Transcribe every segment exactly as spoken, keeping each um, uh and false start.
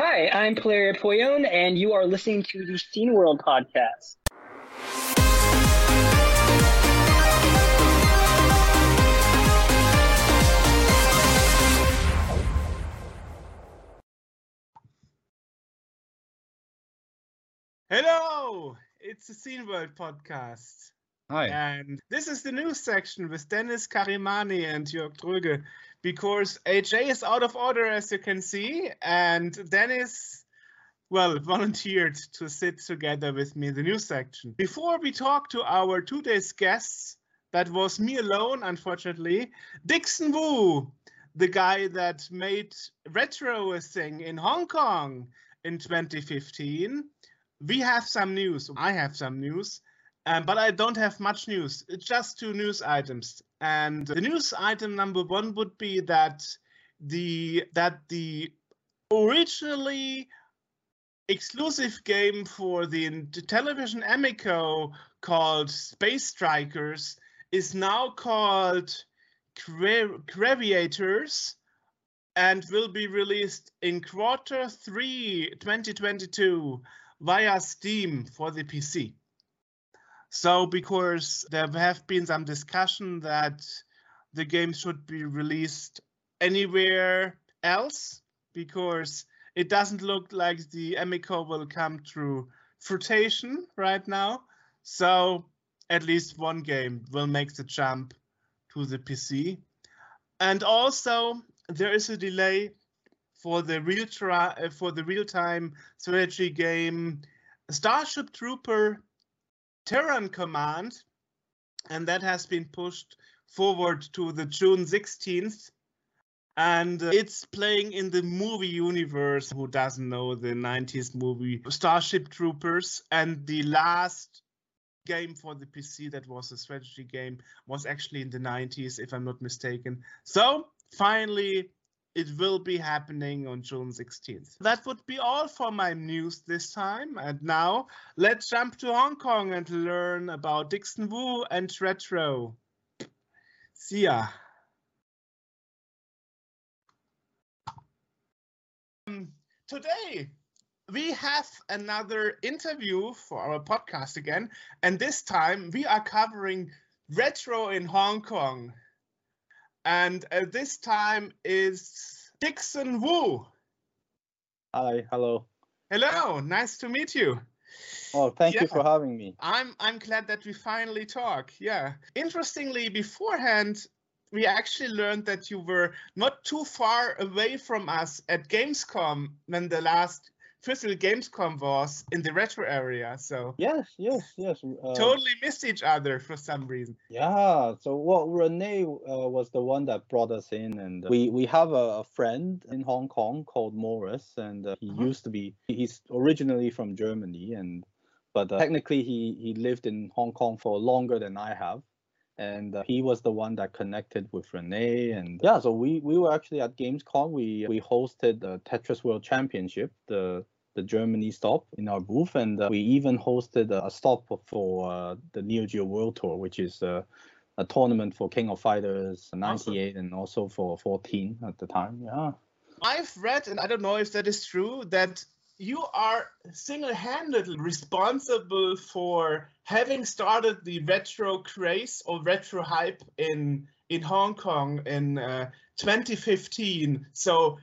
Hi, I'm Peleria Poyon, and you are listening to the Scene World podcast. Hello, it's the Scene World podcast. Hi. And this is the news section with Dennis Karimani and Jörg Dröge. Because A J is out of order, as you can see, and Dennis, well, volunteered to sit together with me in the news section. Before we talk to our today's guests, that was me alone, unfortunately, Dixon Wu, the guy that made retro a thing in Hong Kong in twenty fifteen. We have some news. I have some news. Um, but I don't have much news, it's just two news items. And the news item number one would be that the that the originally exclusive game for the television Amico called Space Strikers is now called Creators and will be released in quarter three twenty twenty-two via Steam for the P C. So, because there have been some discussion that the game should be released anywhere else, because it doesn't look like the Amico will come through fruition right now. So, at least one game will make the jump to the P C. And also, there is a delay for the real tra- for the real-time strategy game Starship Trooper Terran Command, and that has been pushed forward to the June sixteenth, and it's playing in the movie universe. Who doesn't know the nineties movie Starship Troopers? And the last game for the P C that was a strategy game was actually in the nineties, if I'm not mistaken. So finally it will be happening on June sixteenth. That would be all for my news this time. And now let's jump to Hong Kong and learn about Dixon Wu and retro. See ya. Um, today we have another interview for our podcast again. And this time we are covering retro in Hong Kong. And uh, this time is Dixon Wu. Hi, hello. Hello, nice to meet you. Oh, thank yeah. you for having me. I'm I'm glad that we finally talk, yeah. Interestingly, beforehand, we actually learned that you were not too far away from us at Gamescom when the last physical Gamescom was in the retro area, so yes, yes, yes. Uh, totally missed each other for some reason. Yeah. So well, Renee uh, was the one that brought us in, and uh, we we have a, a friend in Hong Kong called Morris, and uh, he uh-huh. used to be. He's originally from Germany, and but uh, technically he he lived in Hong Kong for longer than I have, and uh, he was the one that connected with Renee, and yeah. So we we were actually at Gamescom. We we hosted the Tetris World Championship. The the Germany stop in our booth, and uh, we even hosted a stop for uh, the Neo Geo World Tour, which is uh, a tournament for King of Fighters ninety-eight awesome. And also for fourteen at the time. Yeah, I've read, and I don't know if that is true, that you are single-handedly responsible for having started the retro craze or retro hype in in Hong Kong in uh, twenty fifteen. So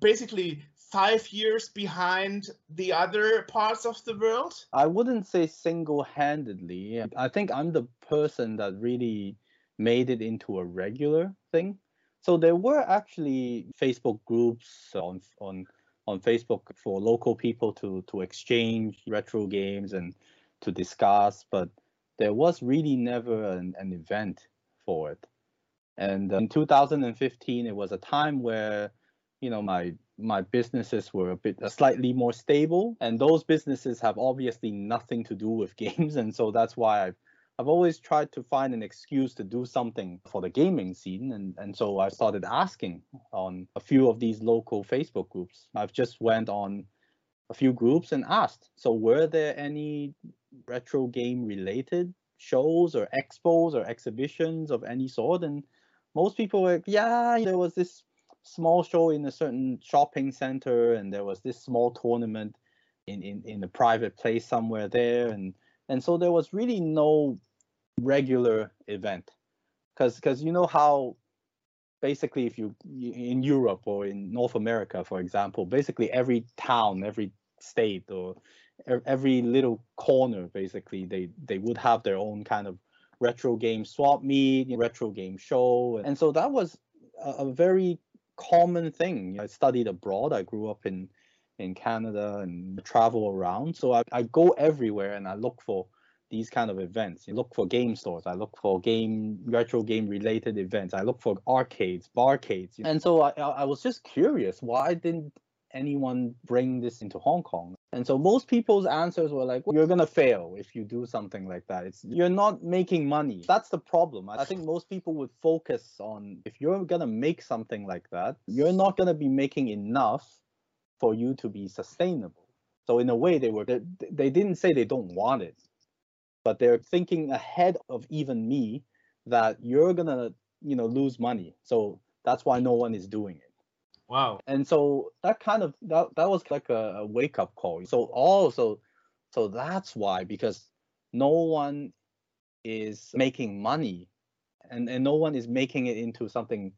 basically five years behind the other parts of the world? I wouldn't say single-handedly. I think I'm the person that really made it into a regular thing. So there were actually Facebook groups on on, on Facebook for local people to, to exchange retro games and to discuss, but there was really never an, an event for it. And in two thousand fifteen, it was a time where, you know, my my businesses were a bit uh, slightly more stable, and those businesses have obviously nothing to do with games, and so that's why I've, I've always tried to find an excuse to do something for the gaming scene, and, and so I started asking on a few of these local Facebook groups. I've just went on a few groups and asked, so were there any retro game related shows or expos or exhibitions of any sort? And most people were, yeah, there was this small show in a certain shopping center, and there was this small tournament in, in, in a private place somewhere there. And, and so there was really no regular event, because because you know how basically if you in Europe or in North America, for example, basically every town, every state or every little corner, basically they, they would have their own kind of retro game swap meet, retro game show. And so that was a, a very common thing. I studied abroad. I grew up in, in Canada and travel around. So I, I go everywhere and I look for these kind of events. I look for game stores. I look for game retro game related events. I look for arcades, barcades. And so I, I was just curious, why didn't anyone bring this into Hong Kong? And so most people's answers were like, well, you're going to fail if you do something like that. It's, you're not making money. That's the problem. I think most people would focus on, if you're going to make something like that, you're not going to be making enough for you to be sustainable. So in a way, they were they, they didn't say they don't want it, but they're thinking ahead of even me that you're going to, you know, lose money. So that's why no one is doing it. Wow. And so that kind of, that, that was like a, a wake up call. So also, so that's why, because no one is making money and, and no one is making it into something,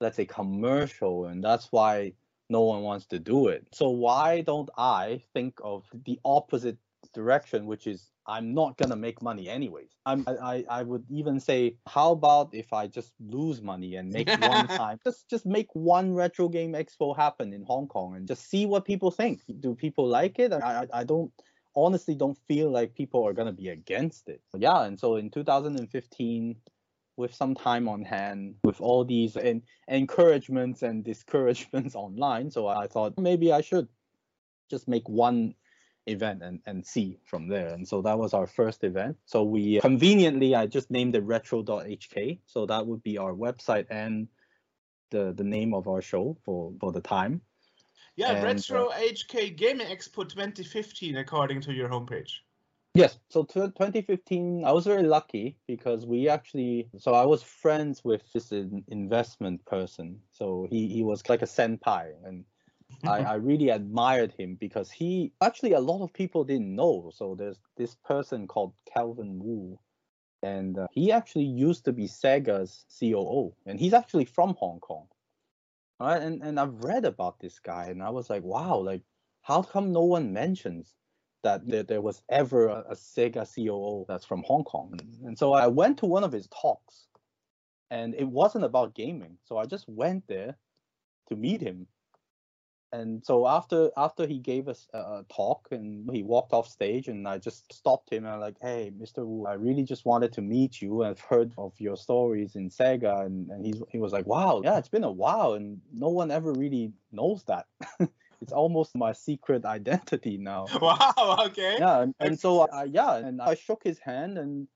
let's say, commercial. And that's why no one wants to do it. So why don't I think of the opposite direction, which is I'm not going to make money anyways. I'm, I, I would even say, how about if I just lose money and make one time, just just make one retro game expo happen in Hong Kong and just see what people think. Do people like it? I, I don't honestly don't feel like people are going to be against it. But yeah. And so in two thousand fifteen, with some time on hand, with all these en- encouragements and discouragements online, so I thought maybe I should just make one event and, and see from there. And so that was our first event. So we uh, conveniently, I just named it retro dot H K. So that would be our website and the the name of our show for, for the time. Yeah, and, Retro uh, H K Gaming Expo twenty fifteen, according to your homepage. Yes. So t- twenty fifteen, I was very lucky because we actually, so I was friends with this in- investment person. So he, he was like a senpai, and I, I really admired him because he actually a lot of people didn't know. So there's this person called Calvin Wu, and uh, he actually used to be Sega's C O O, and he's actually from Hong Kong. All right, and and I've read about this guy, and I was like, wow, like how come no one mentions that there, there was ever a, a Sega C O O that's from Hong Kong? And so I went to one of his talks, and it wasn't about gaming. So I just went there to meet him. And so after after he gave us a, a talk and he walked off stage, and I just stopped him and I'm like, hey, Mister Wu, I really just wanted to meet you. I've heard of your stories in Sega. And, and he's, he was like, wow, yeah, it's been a while and no one ever really knows that. It's almost my secret identity now. Wow, okay. Yeah, and, and so, I, yeah, and I shook his hand and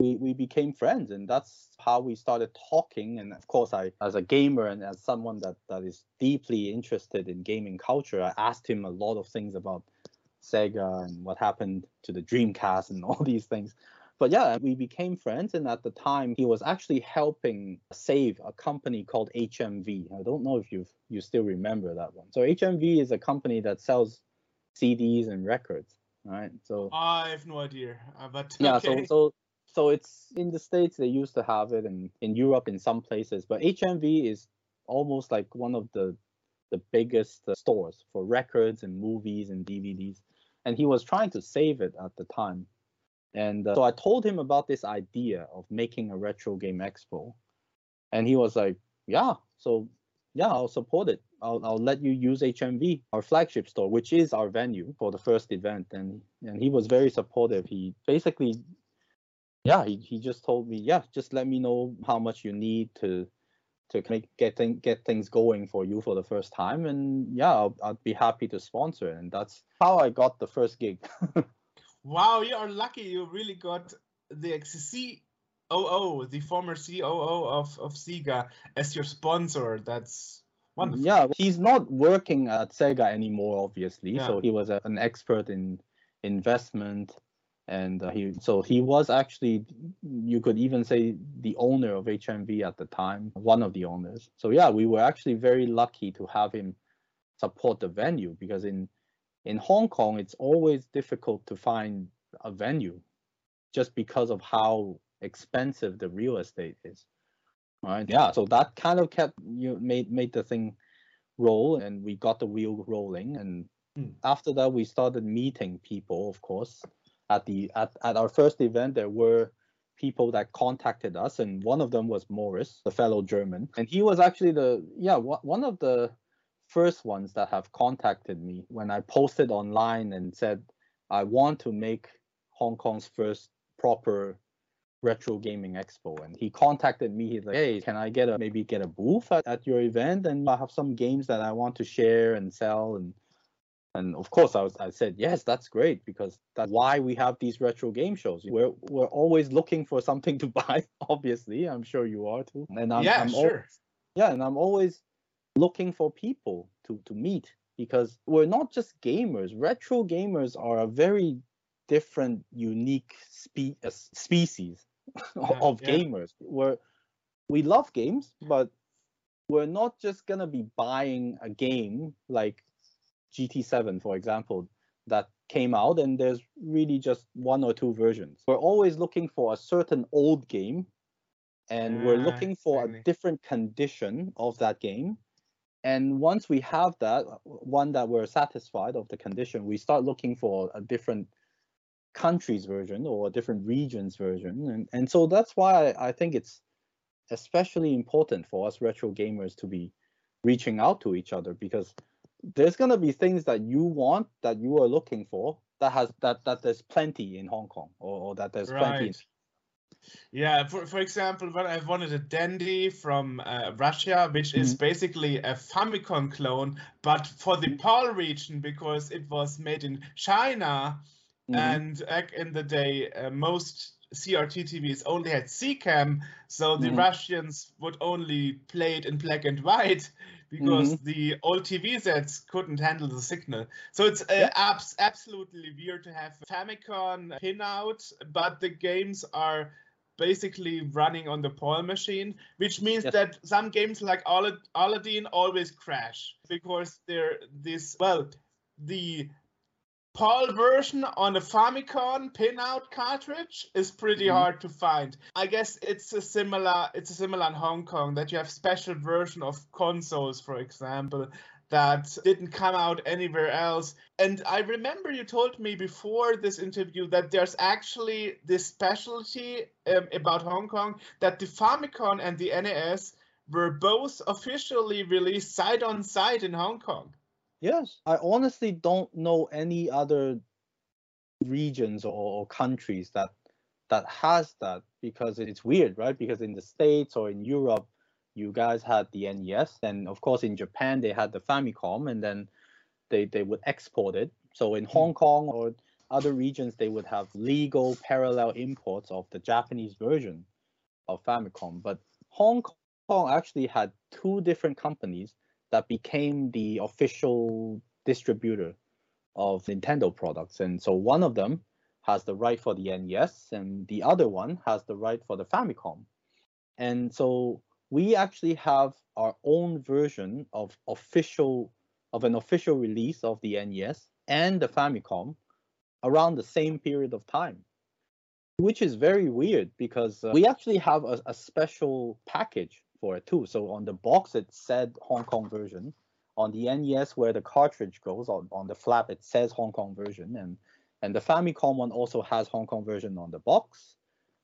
we, we became friends, and that's how we started talking. And of course, I, as a gamer and as someone that, that is deeply interested in gaming culture, I asked him a lot of things about Sega and what happened to the Dreamcast and all these things. But yeah, we became friends. And at the time, he was actually helping save a company called H M V. I don't know if you you still remember that one. So H M V is a company that sells C Ds and records, right? So I have no idea, uh, but yeah, okay. so. so So it's in the States, they used to have it, and in Europe in some places. But H M V is almost like one of the the biggest stores for records and movies and D V Ds. And he was trying to save it at the time. And uh, so I told him about this idea of making a retro game expo. And he was like, yeah, so yeah, I'll support it. I'll, I'll let you use H M V, our flagship store, which is our venue for the first event. And, and he was very supportive. He basically... Yeah, he, he just told me, yeah, just let me know how much you need to to make, get, th- get things going for you for the first time. And yeah, I'll, I'd be happy to sponsor it. And that's how I got the first gig. Wow, you are lucky. You really got the C O O, the former C O O of, of Sega as your sponsor. That's wonderful. Yeah, he's not working at Sega anymore, obviously. Yeah. So he was a, an expert in investment And uh, he, so he was actually, you could even say, the owner of H M V at the time, one of the owners. So yeah, we were actually very lucky to have him support the venue, because in in Hong Kong, it's always difficult to find a venue just because of how expensive the real estate is. All right. Yeah. So that kind of kept you know, made made the thing roll, and we got the wheel rolling. And mm. after that, we started meeting people, of course. At the at, at our first event, there were people that contacted us, and one of them was Morris, the fellow German, and he was actually the yeah one of the first ones that have contacted me when I posted online and said I want to make Hong Kong's first proper retro gaming expo. And he contacted me. He's like, hey, can I get a maybe get a booth at, at your event, and I have some games that I want to share and sell. And And of course, I was. I said, yes, that's great, because that's why we have these retro game shows. We're we're always looking for something to buy. Obviously, I'm sure you are too. And I'm, yeah, I'm sure. Always, yeah, and I'm always looking for people to to meet, because we're not just gamers. Retro gamers are a very different, unique spe uh, species yeah, of yeah. gamers. We're we love games, but we're not just gonna be buying a game like G T seven, for example, that came out, and there's really just one or two versions. We're always looking for a certain old game, and ah, we're looking for certainly. a different condition of that game. And once we have that, one that we're satisfied of the condition, we start looking for a different country's version or a different region's version. And, and so that's why I think it's especially important for us retro gamers to be reaching out to each other, because there's going to be things that you want, that you are looking for, that has that that there's plenty in Hong Kong, or, or that there's right. plenty in... Yeah, for, for example, when I wanted a Dendy from uh, Russia, which mm-hmm. is basically a Famicom clone, but for the PAL region, because it was made in China, mm-hmm. and back in the day, uh, most C R T T Vs only had C CAM, so the mm-hmm. Russians would only play it in black and white, because mm-hmm. the old T V sets couldn't handle the signal. So it's uh, yeah. abs absolutely weird to have Famicom pinout, but the games are basically running on the PAL machine, which means yes. that some games like Aladdin always crash, because they're this, well, the PAL version on a Famicom pinout cartridge is pretty mm-hmm. hard to find. I guess it's a similar it's a similar in Hong Kong, that you have special version of consoles, for example, that didn't come out anywhere else. And I remember you told me before this interview that there's actually this specialty um, about Hong Kong, that the Famicom and the N E S were both officially released side on side in Hong Kong. Yes, I honestly don't know any other regions or, or countries that that has that, because it's weird, right? Because in the States or in Europe, you guys had the N E S, and of course in Japan they had the Famicom, and then they, they would export it. So in Hong Kong or other regions, they would have legal parallel imports of the Japanese version of Famicom. But Hong Kong actually had two different companies that became the official distributor of Nintendo products. And so one of them has the right for the N E S, and the other one has the right for the Famicom. And so we actually have our own version of official of an official release of the N E S and the Famicom around the same period of time, which is very weird, because uh, we actually have a, a special package for it too. So on the box it said Hong Kong version, on the N E S where the cartridge goes, on, on the flap it says Hong Kong version, and and the Famicom one also has Hong Kong version on the box,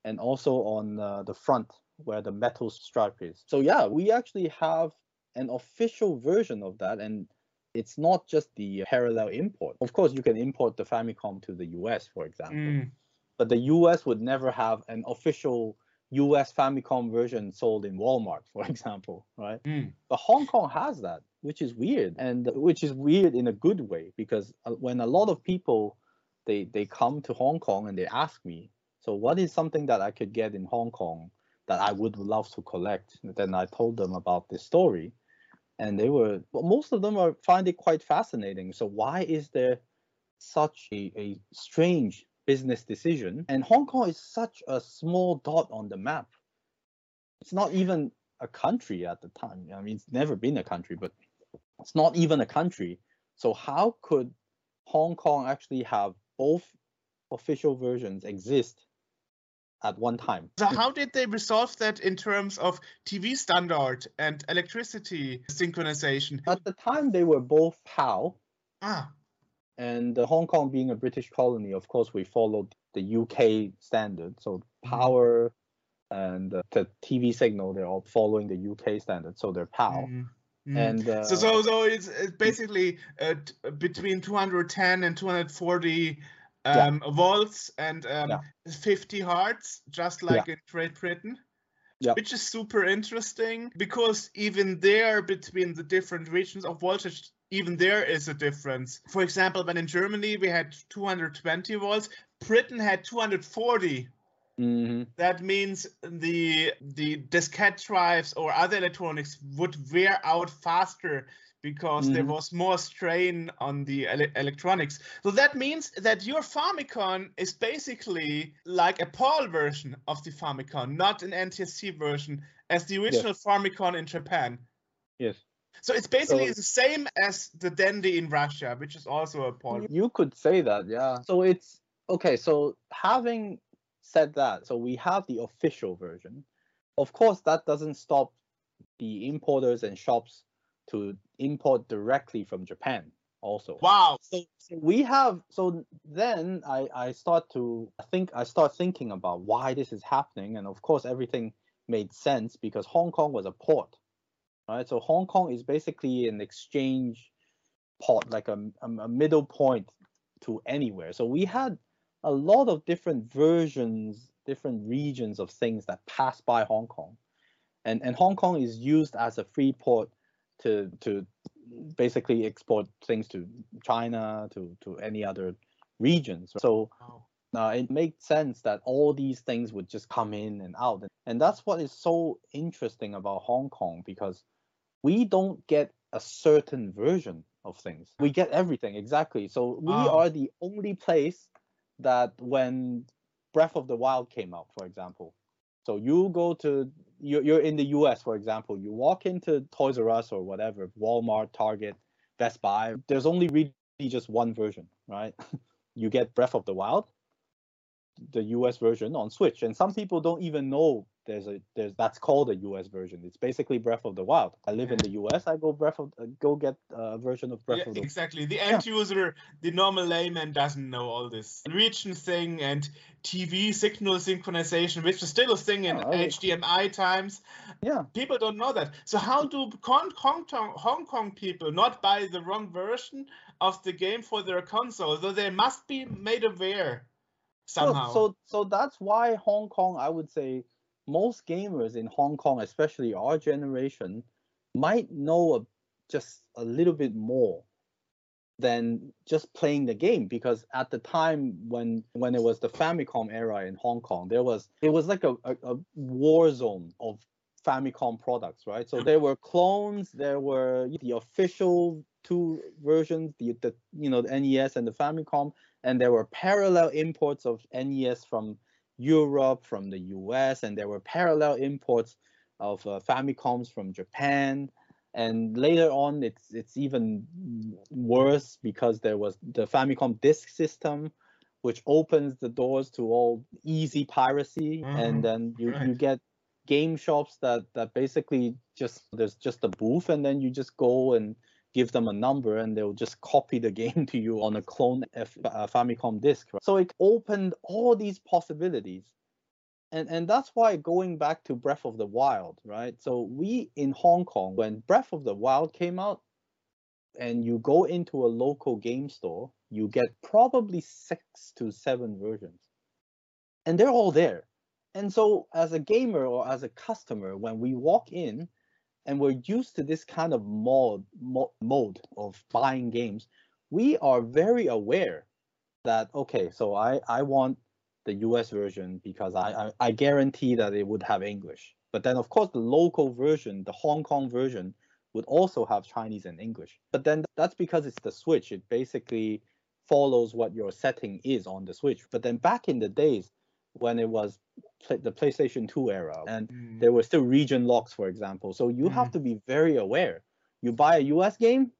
and also on uh, the front where the metal stripe is. So yeah, we actually have an official version of that, and it's not just the parallel import. Of course you can import the Famicom to the U S, for example, mm. but the U S would never have an official U S Famicom version sold in Walmart, for example, right? Mm. But Hong Kong has that, which is weird, and which is weird in a good way, because when a lot of people, they, they come to Hong Kong and they ask me, so what is something that I could get in Hong Kong that I would love to collect? And then I told them about this story, and they were, well, most of them are find it quite fascinating. So why is there such a, a strange business decision. And Hong Kong is such a small dot on the map. It's not even a country at the time. I mean, it's never been a country, but it's not even a country. So how could Hong Kong actually have both official versions exist at one time? So how did they resolve that in terms of T V standard and electricity synchronization? At the time, they were both P A L. Ah. And uh, Hong Kong being a British colony, of course, we followed the U K standard. So power and uh, the T V signal, they're all following the U K standard. So they're P A L. Mm. Mm. And uh, so, so, so it's, it's basically uh, t- between two hundred ten and two hundred forty Um, yeah. volts and um, yeah. fifty hertz, just like yeah. in Great Britain, yeah. which is super interesting because even there between the different regions of voltage, even there is a difference. For example, when in Germany we had two hundred twenty volts, Britain had two hundred forty. Mm-hmm. That means the the diskette drives or other electronics would wear out faster because mm. there was more strain on the ele- electronics. So that means that your Famicom is basically like a P A L version of the Famicom, not an N T S C version, as the original yes. Famicom in Japan. Yes. So it's basically so, the same as the Dendy in Russia, which is also a P A L. You could say that, yeah. So it's, okay, so having said that, so we have the official version. Of course, that doesn't stop the importers and shops to import directly from Japan also. Wow. So, so we have, so then I, I start to think, I start thinking about why this is happening. And of course, everything made sense because Hong Kong was a port, right? So Hong Kong is basically an exchange port, like a, a middle point to anywhere. So we had a lot of different versions, different regions of things that pass by Hong Kong. And, and Hong Kong is used as a free port to to basically export things to China, to, to any other regions. So uh, it made sense that all these things would just come in and out. And that's what is so interesting about Hong Kong, because we don't get a certain version of things. We get everything, exactly. So we oh. are the only place that when Breath of the Wild came out, for example, so you go to, you're in the U S, for example, you walk into Toys R Us or whatever, Walmart, Target, Best Buy, there's only really just one version, right? You get Breath of the Wild, the U S version on Switch. And some people don't even know there's a, there's that's called a U S version. It's basically Breath of the Wild. I live in the U S, I go Breath of, uh, go get a version of Breath yeah, of the Wild. Exactly. The end yeah. user, the normal layman doesn't know all this region thing and T V signal synchronization, which is still a thing in yeah, I, H D M I times. Yeah. People don't know that. So how do Hong Kong, Hong Kong people not buy the wrong version of the game for their console? So they must be made aware somehow. So, so, so that's why Hong Kong, I would say, most gamers in Hong Kong, especially our generation, might know a, just a little bit more than just playing the game, because at the time when when it was the Famicom era in Hong Kong, there was it was like a, a, a war zone of Famicom products, right? So there were clones, there were the official two versions, the, the you know the N E S and the Famicom, and there were parallel imports of N E S from Europe, from the U S, and there were parallel imports of uh, Famicoms from Japan. And later on, it's it's even worse because there was the Famicom disk system, which opens the doors to all easy piracy. Mm, and then you, right. you get game shops that, that basically just, there's just a booth, and then you just go and give them a number and they'll just copy the game to you on a clone F- uh, Famicom disc. Right? So it opened all these possibilities. And and that's why, going back to Breath of the Wild, right? So we in Hong Kong, when Breath of the Wild came out and you go into a local game store, you get probably six to seven versions. And they're all there. And so as a gamer or as a customer, when we walk in, and we're used to this kind of mod, mod, mode of buying games, we are very aware that, okay, so I, I want the U S version because I, I, I guarantee that it would have English. But then, of course, the local version, the Hong Kong version, would also have Chinese and English. But then that's because it's the Switch. It basically follows what your setting is on the Switch. But then back in the days when it was play, the PlayStation two era, and mm. there were still region locks, for example. So you mm. have to be very aware. You buy a U S game,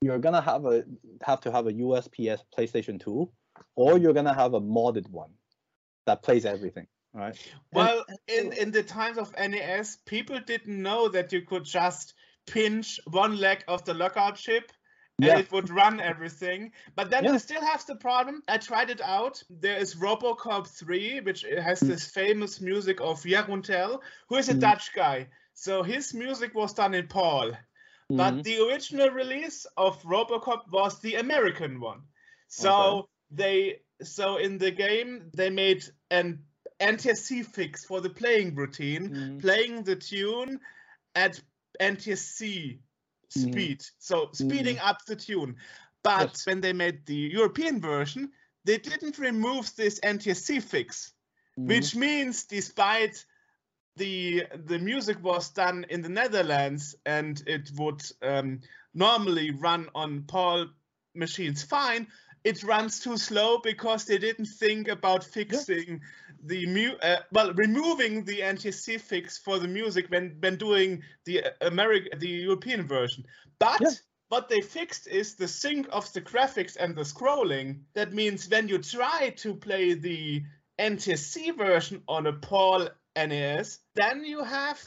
you're gonna have a have to have a U S P S PlayStation two, or you're gonna have a modded one that plays everything. Right. Well, in, in the times of N E S, people didn't know that you could just pinch one leg of the lockout chip and yeah. it would run everything. But then yeah. you still have the problem. I tried it out. There is Robocop three, which has mm. this famous music of Jörg Dröge, who is a mm. Dutch guy. So his music was done in PAL. Mm. But the original release of Robocop was the American one. So okay. they so in the game, they made an N T S C fix for the playing routine, mm. playing the tune at N T S C speed, mm. so speeding mm. up the tune. But yes. when they made the European version, they didn't remove this N T S C fix, mm. which means despite the the music was done in the Netherlands and it would um, normally run on PAL machines fine, it runs too slow because they didn't think about fixing yeah. the mu uh, well removing the N T S C fix for the music when when doing the American the European version. But yeah. what they fixed is the sync of the graphics and the scrolling. That means when you try to play the N T S C version on a PAL N E S, then you have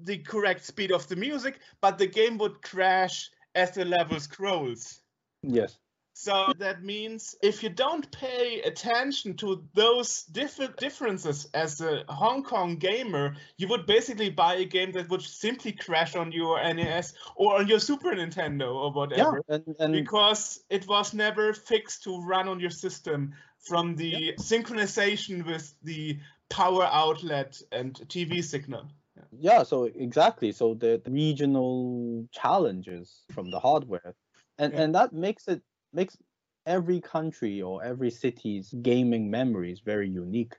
the correct speed of the music, but the game would crash as the level scrolls. Yes. So that means if you don't pay attention to those different differences as a Hong Kong gamer, you would basically buy a game that would simply crash on your N E S or on your Super Nintendo or whatever, yeah, and, and because it was never fixed to run on your system from the yeah. synchronization with the power outlet and T V signal. Yeah, yeah, so exactly. So the regional challenges from the hardware, and, yeah. and that makes it makes every country or every city's gaming memories very unique,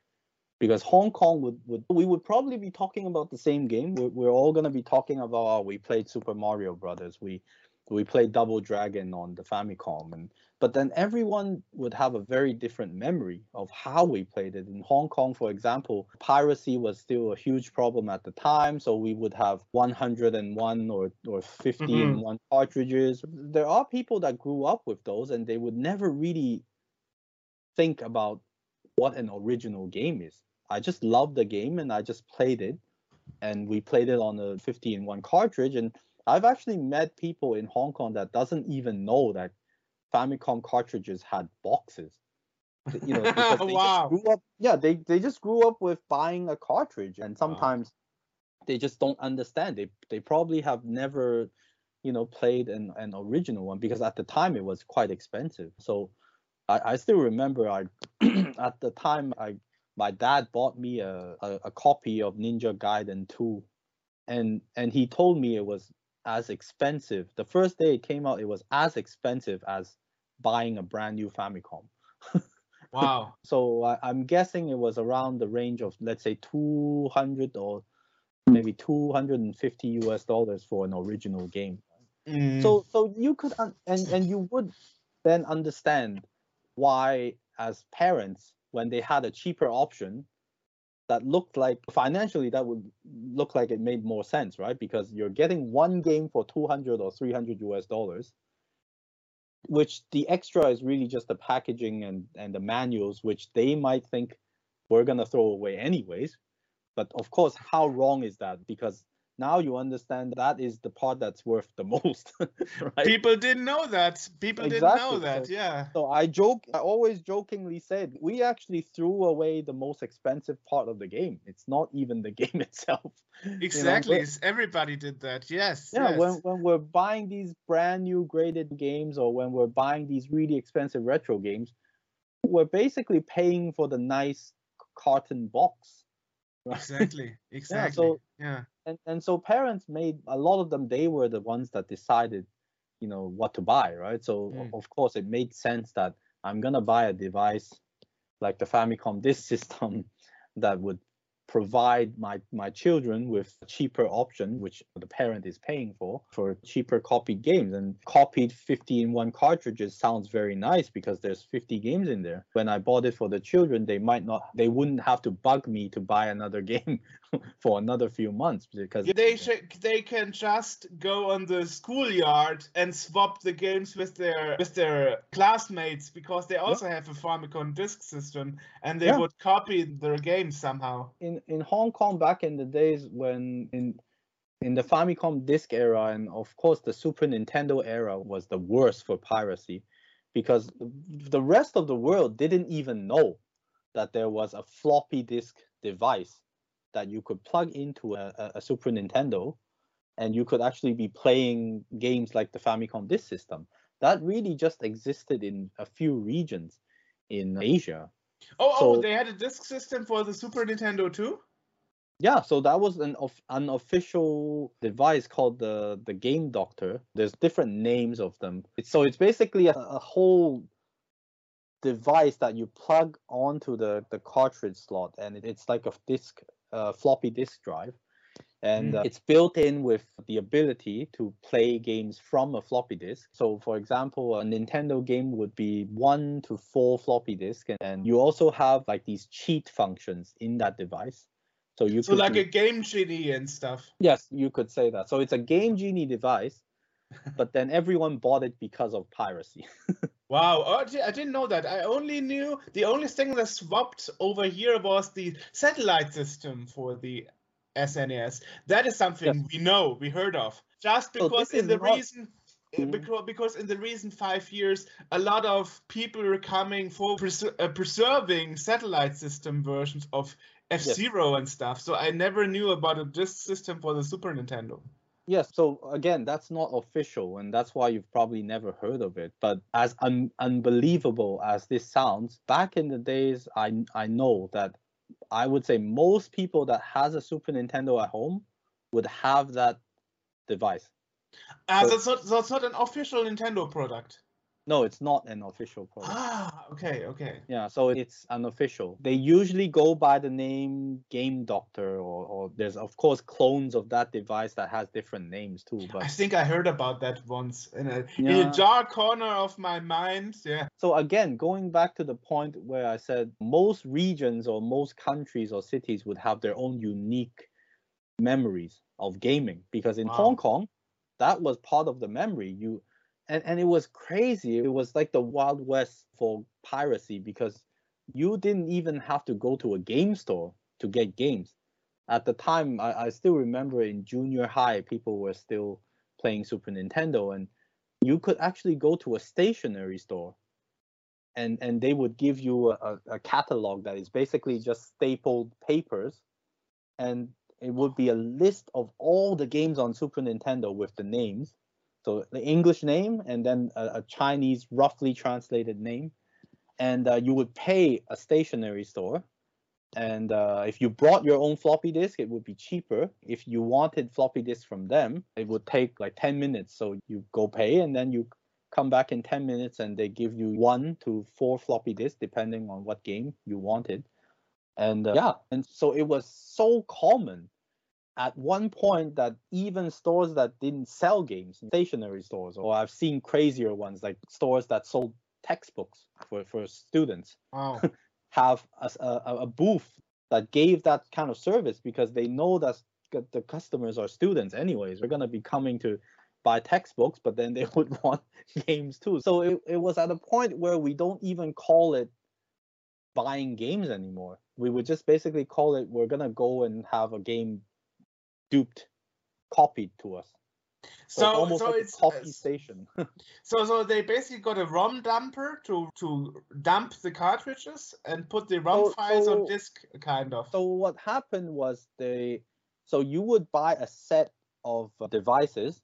because Hong Kong would, would we would probably be talking about the same game. We're, we're all going to be talking about, oh, we played Super Mario Brothers, we we played Double Dragon on the Famicom, and but then everyone would have a very different memory of how we played it. In Hong Kong, for example, piracy was still a huge problem at the time, so we would have one hundred and one or, or fifty and one cartridges. There are people that grew up with those, and they would never really think about what an original game is. I just loved the game, and I just played it, and we played it on a fifty and one cartridge, and I've actually met people in Hong Kong that doesn't even know that Famicom cartridges had boxes, you know, because they wow. just grew up, yeah, they, they just grew up with buying a cartridge, and sometimes wow. they just don't understand. They they probably have never, you know, played an, an original one, because at the time it was quite expensive. So I, I still remember I at the time I my dad bought me a, a, a copy of Ninja Gaiden two, and and he told me it was as expensive. The first day it came out, it was as expensive as buying a brand new Famicom. Wow. So I, I'm guessing it was around the range of, let's say, two hundred or maybe two hundred fifty U S dollars for an original game. Mm. So so you could, un and, and you would then understand why, as parents, when they had a cheaper option, that looked like, financially, that would look like it made more sense, right? Because you're getting one game for two hundred or three hundred U S dollars, which the extra is really just the packaging and, and the manuals, which they might think we're going to throw away anyways. But of course, how wrong is that? Because now you understand that is the part that's worth the most. Right? People didn't know that. People exactly. didn't know that, so, yeah. So I joke, I always jokingly said, we actually threw away the most expensive part of the game. It's not even the game itself. Exactly. You know? But, everybody did that, yes. Yeah, yes. When, when we're buying these brand new graded games, or when we're buying these really expensive retro games, we're basically paying for the nice carton box. Right? Exactly, exactly, yeah. So, yeah. And, and so parents made, a lot of them, they were the ones that decided, you know, what to buy, right? So, mm. of course, it made sense that I'm going to buy a device like the Famicom, this system that would provide my my children with a cheaper option, which the parent is paying for, for cheaper copied games. And copied fifty in one cartridges sounds very nice because there's fifty games in there. When I bought it for the children, they might not, they wouldn't have to bug me to buy another game for another few months, because they sh- they can just go on the schoolyard and swap the games with their with their classmates, because they also yeah. have a Famicom disc system, and they yeah. would copy their games somehow. In In Hong Kong back in the days when in in the Famicom disc era, and of course the Super Nintendo era was the worst for piracy, because the rest of the world didn't even know that there was a floppy disk device that you could plug into a, a Super Nintendo, and you could actually be playing games like the Famicom disc system. That really just existed in a few regions in Asia. Oh, so, oh, they had a disc system for the Super Nintendo too? Yeah, so that was an of, an official device called the, the Game Doctor. There's different names of them. It's, so it's basically a, a whole device that you plug onto the, the cartridge slot, and it, it's like a disc, uh, floppy disk drive. And uh, it's built in with the ability to play games from a floppy disk. So, for example, a Nintendo game would be one to four floppy disks, and, and you also have like these cheat functions in that device. So you so could like do, a Game Genie and stuff. Yes, you could say that. So it's a Game Genie device, but then everyone bought it because of piracy. Wow, I didn't know that. I only knew the only thing that swapped over here was the satellite system for the S N E S. That is something yes. we know, we heard of. Just because so in the not... reason, mm-hmm. because, because in the recent five years, a lot of people are coming for pres- uh, preserving satellite system versions of F-Zero yes. and stuff. So I never knew about a disk system for the Super Nintendo. Yes, so again, that's not official, and that's why you've probably never heard of it. But as un- unbelievable as this sounds, back in the days, I I know that I would say most people that has a Super Nintendo at home would have that device. Uh, so, that's not, that's not an official Nintendo product. No, it's not an official product. Ah, okay, okay. Yeah, so it's unofficial. They usually go by the name Game Doctor, or, or there's, of course, clones of that device that has different names, too. But I think I heard about that once in a, yeah. in a dark corner of my mind. Yeah. So again, going back to the point where I said most regions or most countries or cities would have their own unique memories of gaming, because in wow. Hong Kong, that was part of the memory. You... And and it was crazy. It was like the Wild West for piracy, because you didn't even have to go to a game store to get games. At the time, I, I still remember in junior high, people were still playing Super Nintendo, and you could actually go to a stationery store, and, and they would give you a, a catalog that is basically just stapled papers, and it would be a list of all the games on Super Nintendo with the names. So the English name and then a, a Chinese roughly translated name. And uh, you would pay a stationery store. And uh, if you brought your own floppy disk, it would be cheaper. If you wanted floppy disks from them, it would take like ten minutes. So you go pay, and then you come back in ten minutes, and they give you one to four floppy disks, depending on what game you wanted. And uh, yeah, and so it was so common at one point that even stores that didn't sell games, stationery stores, or I've seen crazier ones like stores that sold textbooks for, for students, wow. have a, a, a booth that gave that kind of service, because they know that the customers are students anyways. They're going to be coming to buy textbooks, but then they would want games too. So it, it was at a point where we don't even call it buying games anymore. We would just basically call it, we're going to go and have a game duped, copied to us. So, so it's almost so like it's, a copy station. so so they basically got a ROM dumper to to dump the cartridges and put the ROM so, files so, on disk, kind of. So what happened was they, so you would buy a set of devices,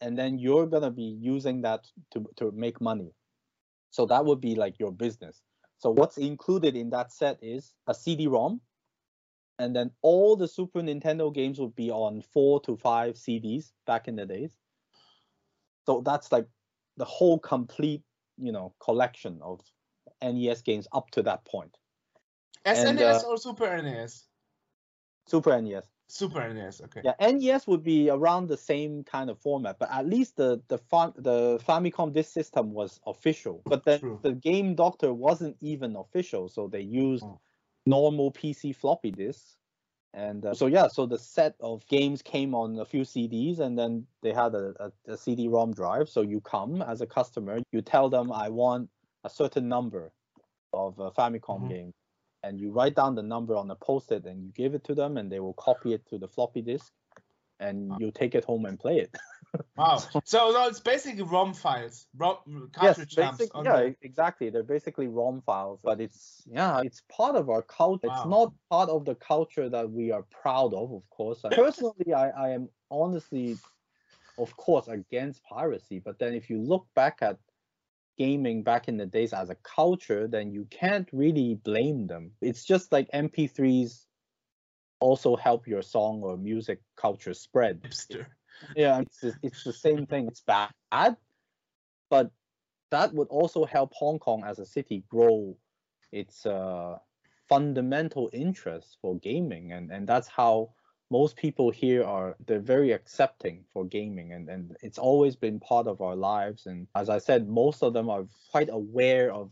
and then you're gonna be using that to to make money. So that would be like your business. So what's included in that set is a C D ROM. And then all the Super Nintendo games would be on four to five C Ds back in the days. So that's like the whole complete, you know, collection of N E S games up to that point. S N E S and, uh, or Super N E S? Super N E S. Super N E S, okay. Yeah, N E S would be around the same kind of format, but at least the the fam the Famicom disk system was official. But then True. the Game Doctor wasn't even official, so they used oh. normal P C floppy disks. And uh, so yeah, so the set of games came on a few C Ds, and then they had a, a, a C D ROM drive. So you come as a customer, you tell them I want a certain number of uh, Famicom mm-hmm. games, and you write down the number on a post-it, and you give it to them, and they will copy it to the floppy disk, and wow. you take it home and play it. Wow! So, so it's basically ROM files, ROM cartridge yes, basic, dumps. Yeah, the... exactly. They're basically ROM files, but it's yeah, it's part of our culture. Wow. It's not part of the culture that we are proud of, of course. I, personally, I, I am honestly, of course, against piracy. But then, if you look back at gaming back in the days as a culture, then you can't really blame them. It's just like M P threes also help your song or music culture spread. Hipster. Yeah, it's it's the same thing. It's bad, but that would also help Hong Kong as a city grow its uh, fundamental interest for gaming, and and that's how most people here are. They're very accepting for gaming, and and it's always been part of our lives. And as I said, most of them are quite aware of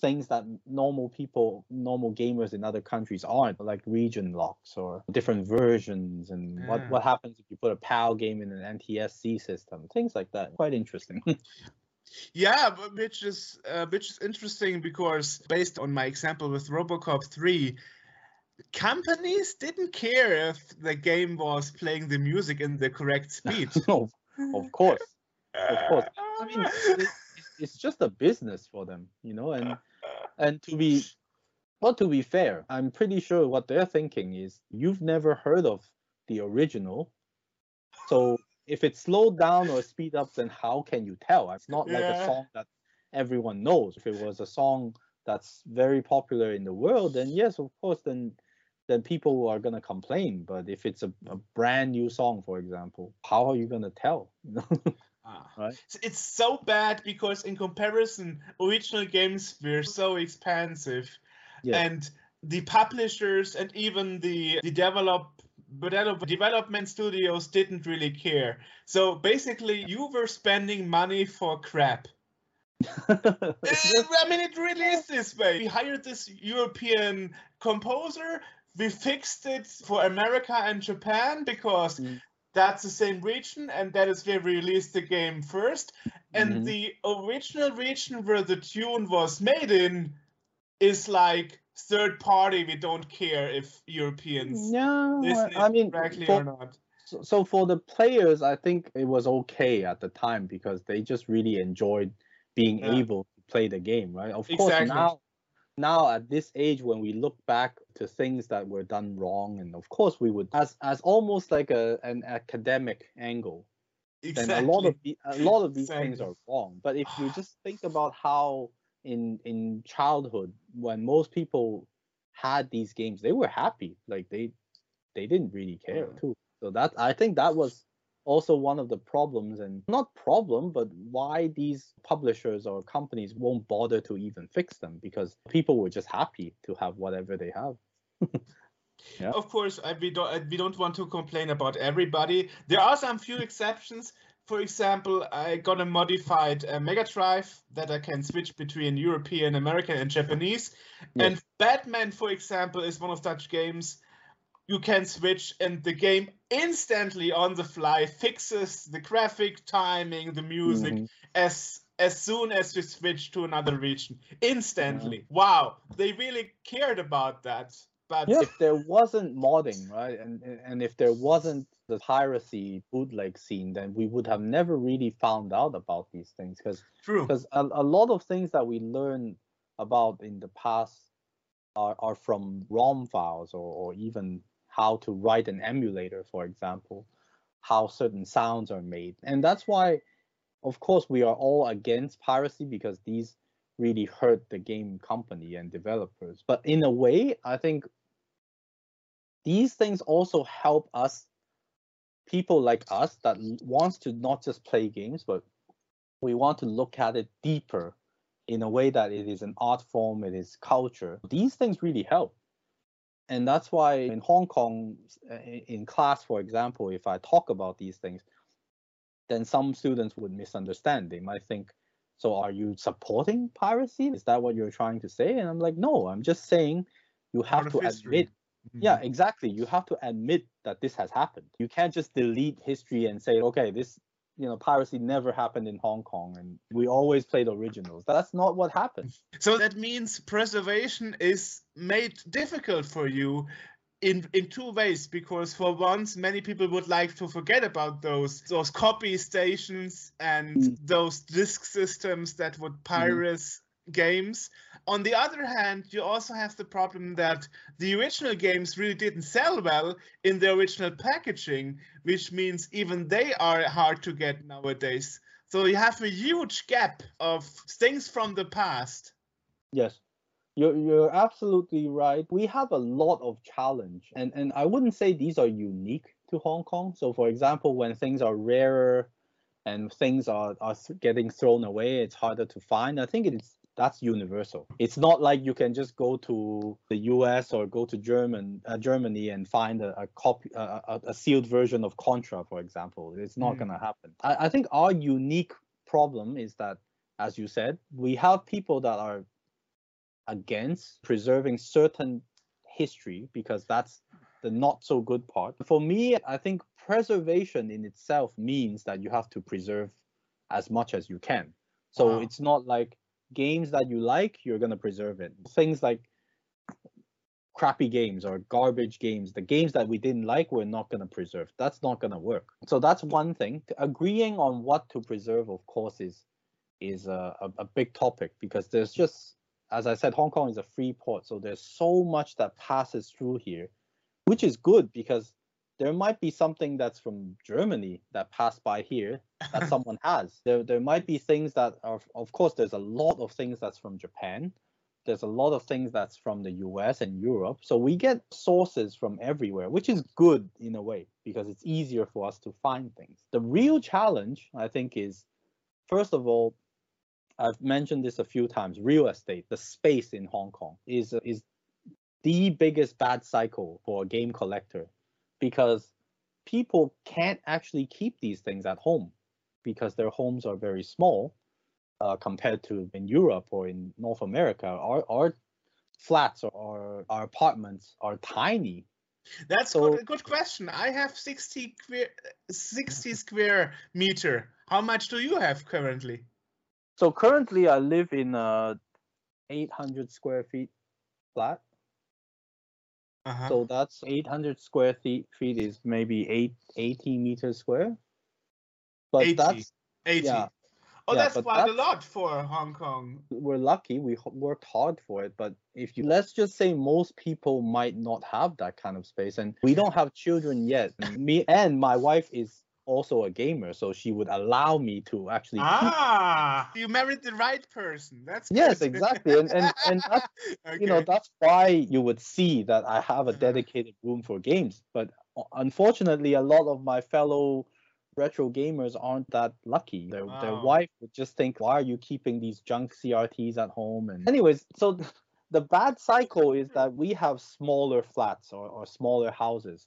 things that normal people, normal gamers in other countries aren't, like region locks or different versions, and yeah. what, what happens if you put a PAL game in an N T S C system, things like that. Quite interesting. Yeah, but which is uh, which is interesting, because based on my example with Robocop three, companies didn't care if the game was playing the music in the correct speed. No, of course, of course. I mean, it, it's just a business for them, you know, and and to be, well, to be fair, I'm pretty sure what they're thinking is you've never heard of the original, so if it's slowed down or speed up, then how can you tell? It's not like yeah. a song that everyone knows. If it was a song that's very popular in the world, then yes, of course, then then people are gonna complain. But if it's a, a brand new song, for example, how are you gonna tell? You know? Ah. Right? It's so bad, because in comparison, original games were so expensive, yeah. and the publishers and even the the develop development studios didn't really care. So basically, you were spending money for crap. I mean, it really is this way. We hired this European composer. We fixed it for America and Japan, because mm. that's the same region, and that is where we released the game first. And mm-hmm. the original region where the tune was made in is like third party. We don't care if Europeans no, listen I mean, correctly for, or not. So, so for the players, I think it was okay at the time, because they just really enjoyed being yeah. able to play the game, right? Of exactly. course, now, now at this age, when we look back to things that were done wrong, and of course we would, as as almost like a an academic angle, exactly. then a lot of the, a lot of these exactly. things are wrong. But if you just think about how in in childhood, when most people had these games, they were happy. Like they they didn't really care yeah. too. So that, I think that was also one of the problems, and not problem, but why these publishers or companies won't bother to even fix them, because people were just happy to have whatever they have. yeah. Of course, I, we, don't, we don't want to complain about everybody. There are some few exceptions. For example, I got a modified uh, Mega Drive that I can switch between European, American, and Japanese. Yes. And Batman, for example, is one of such games. You can switch, and the game instantly on the fly fixes the graphic, timing, the music mm-hmm. as as soon as you switch to another region. Instantly. Yeah. Wow, they really cared about that. But yeah. if there wasn't modding, right, and and if there wasn't the piracy bootleg scene, then we would have never really found out about these things, because because a, a lot of things that we learn about in the past are are from ROM files, or or even how to write an emulator, for example, how certain sounds are made. And that's why, of course, we are all against piracy, because these really hurt the game company and developers. But in a way, I think these things also help us, people like us, that wants to not just play games, but we want to look at it deeper in a way that it is an art form, it is culture. These things really help. And that's why in Hong Kong, in class, for example, if I talk about these things, then some students would misunderstand. They might think, so are you supporting piracy? Is that what you're trying to say? And I'm like, no, I'm just saying you have to admit. Mm-hmm. Yeah, exactly. You have to admit that this has happened. You can't just delete history and say, okay, this, you know, piracy never happened in Hong Kong and we always played originals. That's not what happened. So that means preservation is made difficult for you in in two ways, because for once, many people would like to forget about those those copy stations and mm. those disk systems that would pirate mm. games. On the other hand, you also have the problem that the original games really didn't sell well in the original packaging, which means even they are hard to get nowadays. So you have a huge gap of things from the past. Yes, you're, you're absolutely right. We have a lot of challenge, and, and I wouldn't say these are unique to Hong Kong. So for example, when things are rarer and things are, are getting thrown away, it's harder to find. I think it's That's universal. It's not like you can just go to the U S or go to German, uh, Germany and find a, a copy, a, a sealed version of Contra, for example. It's not mm. going to happen. I, I think our unique problem is that, as you said, we have people that are against preserving certain history because that's the not so good part. For me, I think preservation in itself means that you have to preserve as much as you can. So wow. It's not like games that you like, you're going to preserve it. Things like crappy games or garbage games, the games that we didn't like, we're not going to preserve. That's not going to work. So that's one thing. Agreeing on what to preserve, of course, is is a, a, a big topic because there's just, as I said, Hong Kong is a free port. So there's so much that passes through here, which is good because there might be something that's from Germany that passed by here that someone has. There, there might be things that are, of course, there's a lot of things that's from Japan. There's a lot of things that's from the U S and Europe. So we get sources from everywhere, which is good in a way, because it's easier for us to find things. The real challenge, I think, is, first of all, I've mentioned this a few times, real estate, the space in Hong Kong is, is the biggest bad cycle for a game collector. Because people can't actually keep these things at home because their homes are very small uh, compared to in Europe or in North America. Our, our flats or our apartments are tiny. That's so, good, a good question. I have sixty, sixty square meter. How much do you have currently? So currently I live in a eight hundred square feet flat. Uh-huh. So that's eight hundred square feet, feet is maybe eight, eighty meters square. But eighty. That's eighty. Yeah, oh, yeah, that's quite that's, a lot for Hong Kong. We're lucky. We worked hard for it. But if you let's just say most people might not have that kind of space. And we don't have children yet. Me and my wife is also a gamer, so she would allow me to actually ah you married the right person. That's good. Yes, exactly. And and, and that's, okay. You know, that's why you would see that I have a dedicated room for games, but unfortunately a lot of my fellow retro gamers aren't that lucky. Their, wow. their wife would just think, why are you keeping these junk C R Ts at home? And anyways, so the bad cycle is that we have smaller flats or, or smaller houses.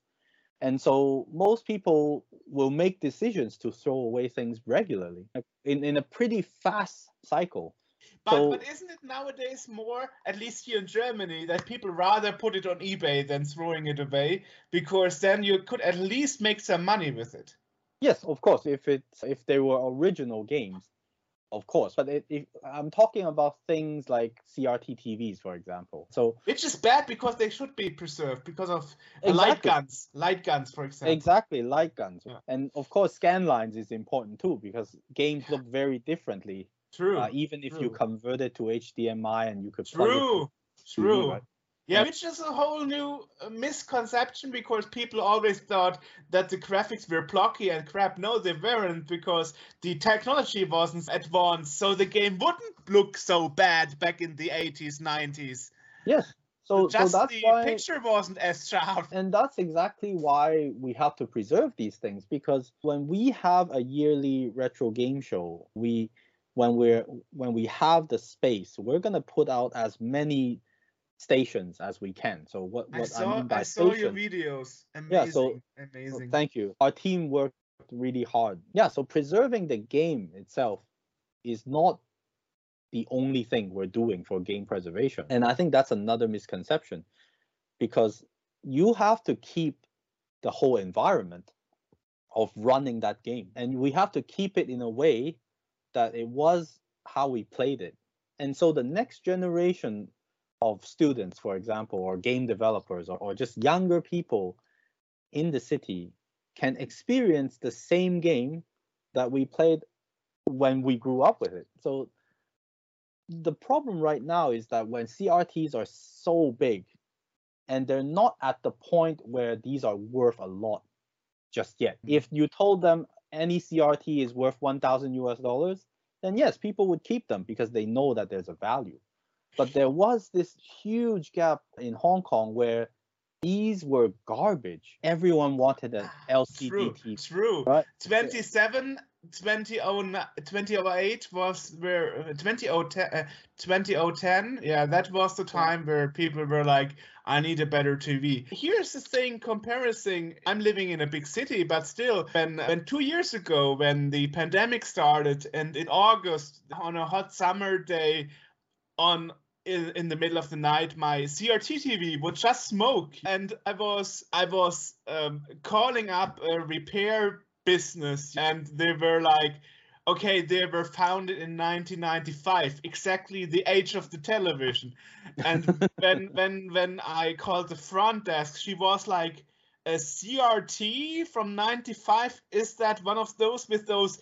And so most people will make decisions to throw away things regularly in, in a pretty fast cycle. But, so, but isn't it nowadays more, at least here in Germany, that people rather put it on eBay than throwing it away, because then you could at least make some money with it? Yes, of course, if it's, if they were original games, of course. But it, if, I'm talking about things like C R T T Vs, for example. So which is bad because they should be preserved because of exactly. light guns. Light guns, for example. Exactly, light guns. Yeah. And of course, scan lines is important too because games look very differently. True. Uh, even if True. you convert it to H D M I and you could. True. True. T V, right? Yeah, which is a whole new misconception because people always thought that the graphics were blocky and crap. No, they weren't, because the technology wasn't advanced, so the game wouldn't look so bad back in the eighties, nineties. Yes, so just so that's the why, picture wasn't as sharp. And that's exactly why we have to preserve these things, because when we have a yearly retro game show, we when we're when we have the space, we're gonna put out as many stations as we can. So what, what I, saw, I mean by I saw station, your videos. Amazing. Yeah, so, amazing. So thank you. Our team worked really hard. Yeah, so preserving the game itself is not the only thing we're doing for game preservation. And I think that's another misconception, because you have to keep the whole environment of running that game. And we have to keep it in a way that it was how we played it. And so the next generation of students, for example, or game developers, or, or just younger people in the city can experience the same game that we played when we grew up with it. So the problem right now is that when C R Ts are so big and they're not at the point where these are worth a lot just yet. If you told them any C R T is worth one thousand US dollars, then yes, people would keep them because they know that there's a value. But there was this huge gap in Hong Kong where these were garbage. Everyone wanted an L C D true, T V. True. Right? twenty-seven, twenty oh eight was where twenty ten, yeah, that was the time where people were like, I need a better T V. Here's the thing, comparison, I'm living in a big city, but still, when, when two years ago, when the pandemic started, and in August, on a hot summer day, on in, in the middle of the night, my C R T T V would just smoke, and I was, I was um, calling up a repair business, and they were like, okay, they were founded in nineteen ninety-five, exactly the age of the television. And when when when I called the front desk, she was like, a C R T from ninety-five, is that one of those with those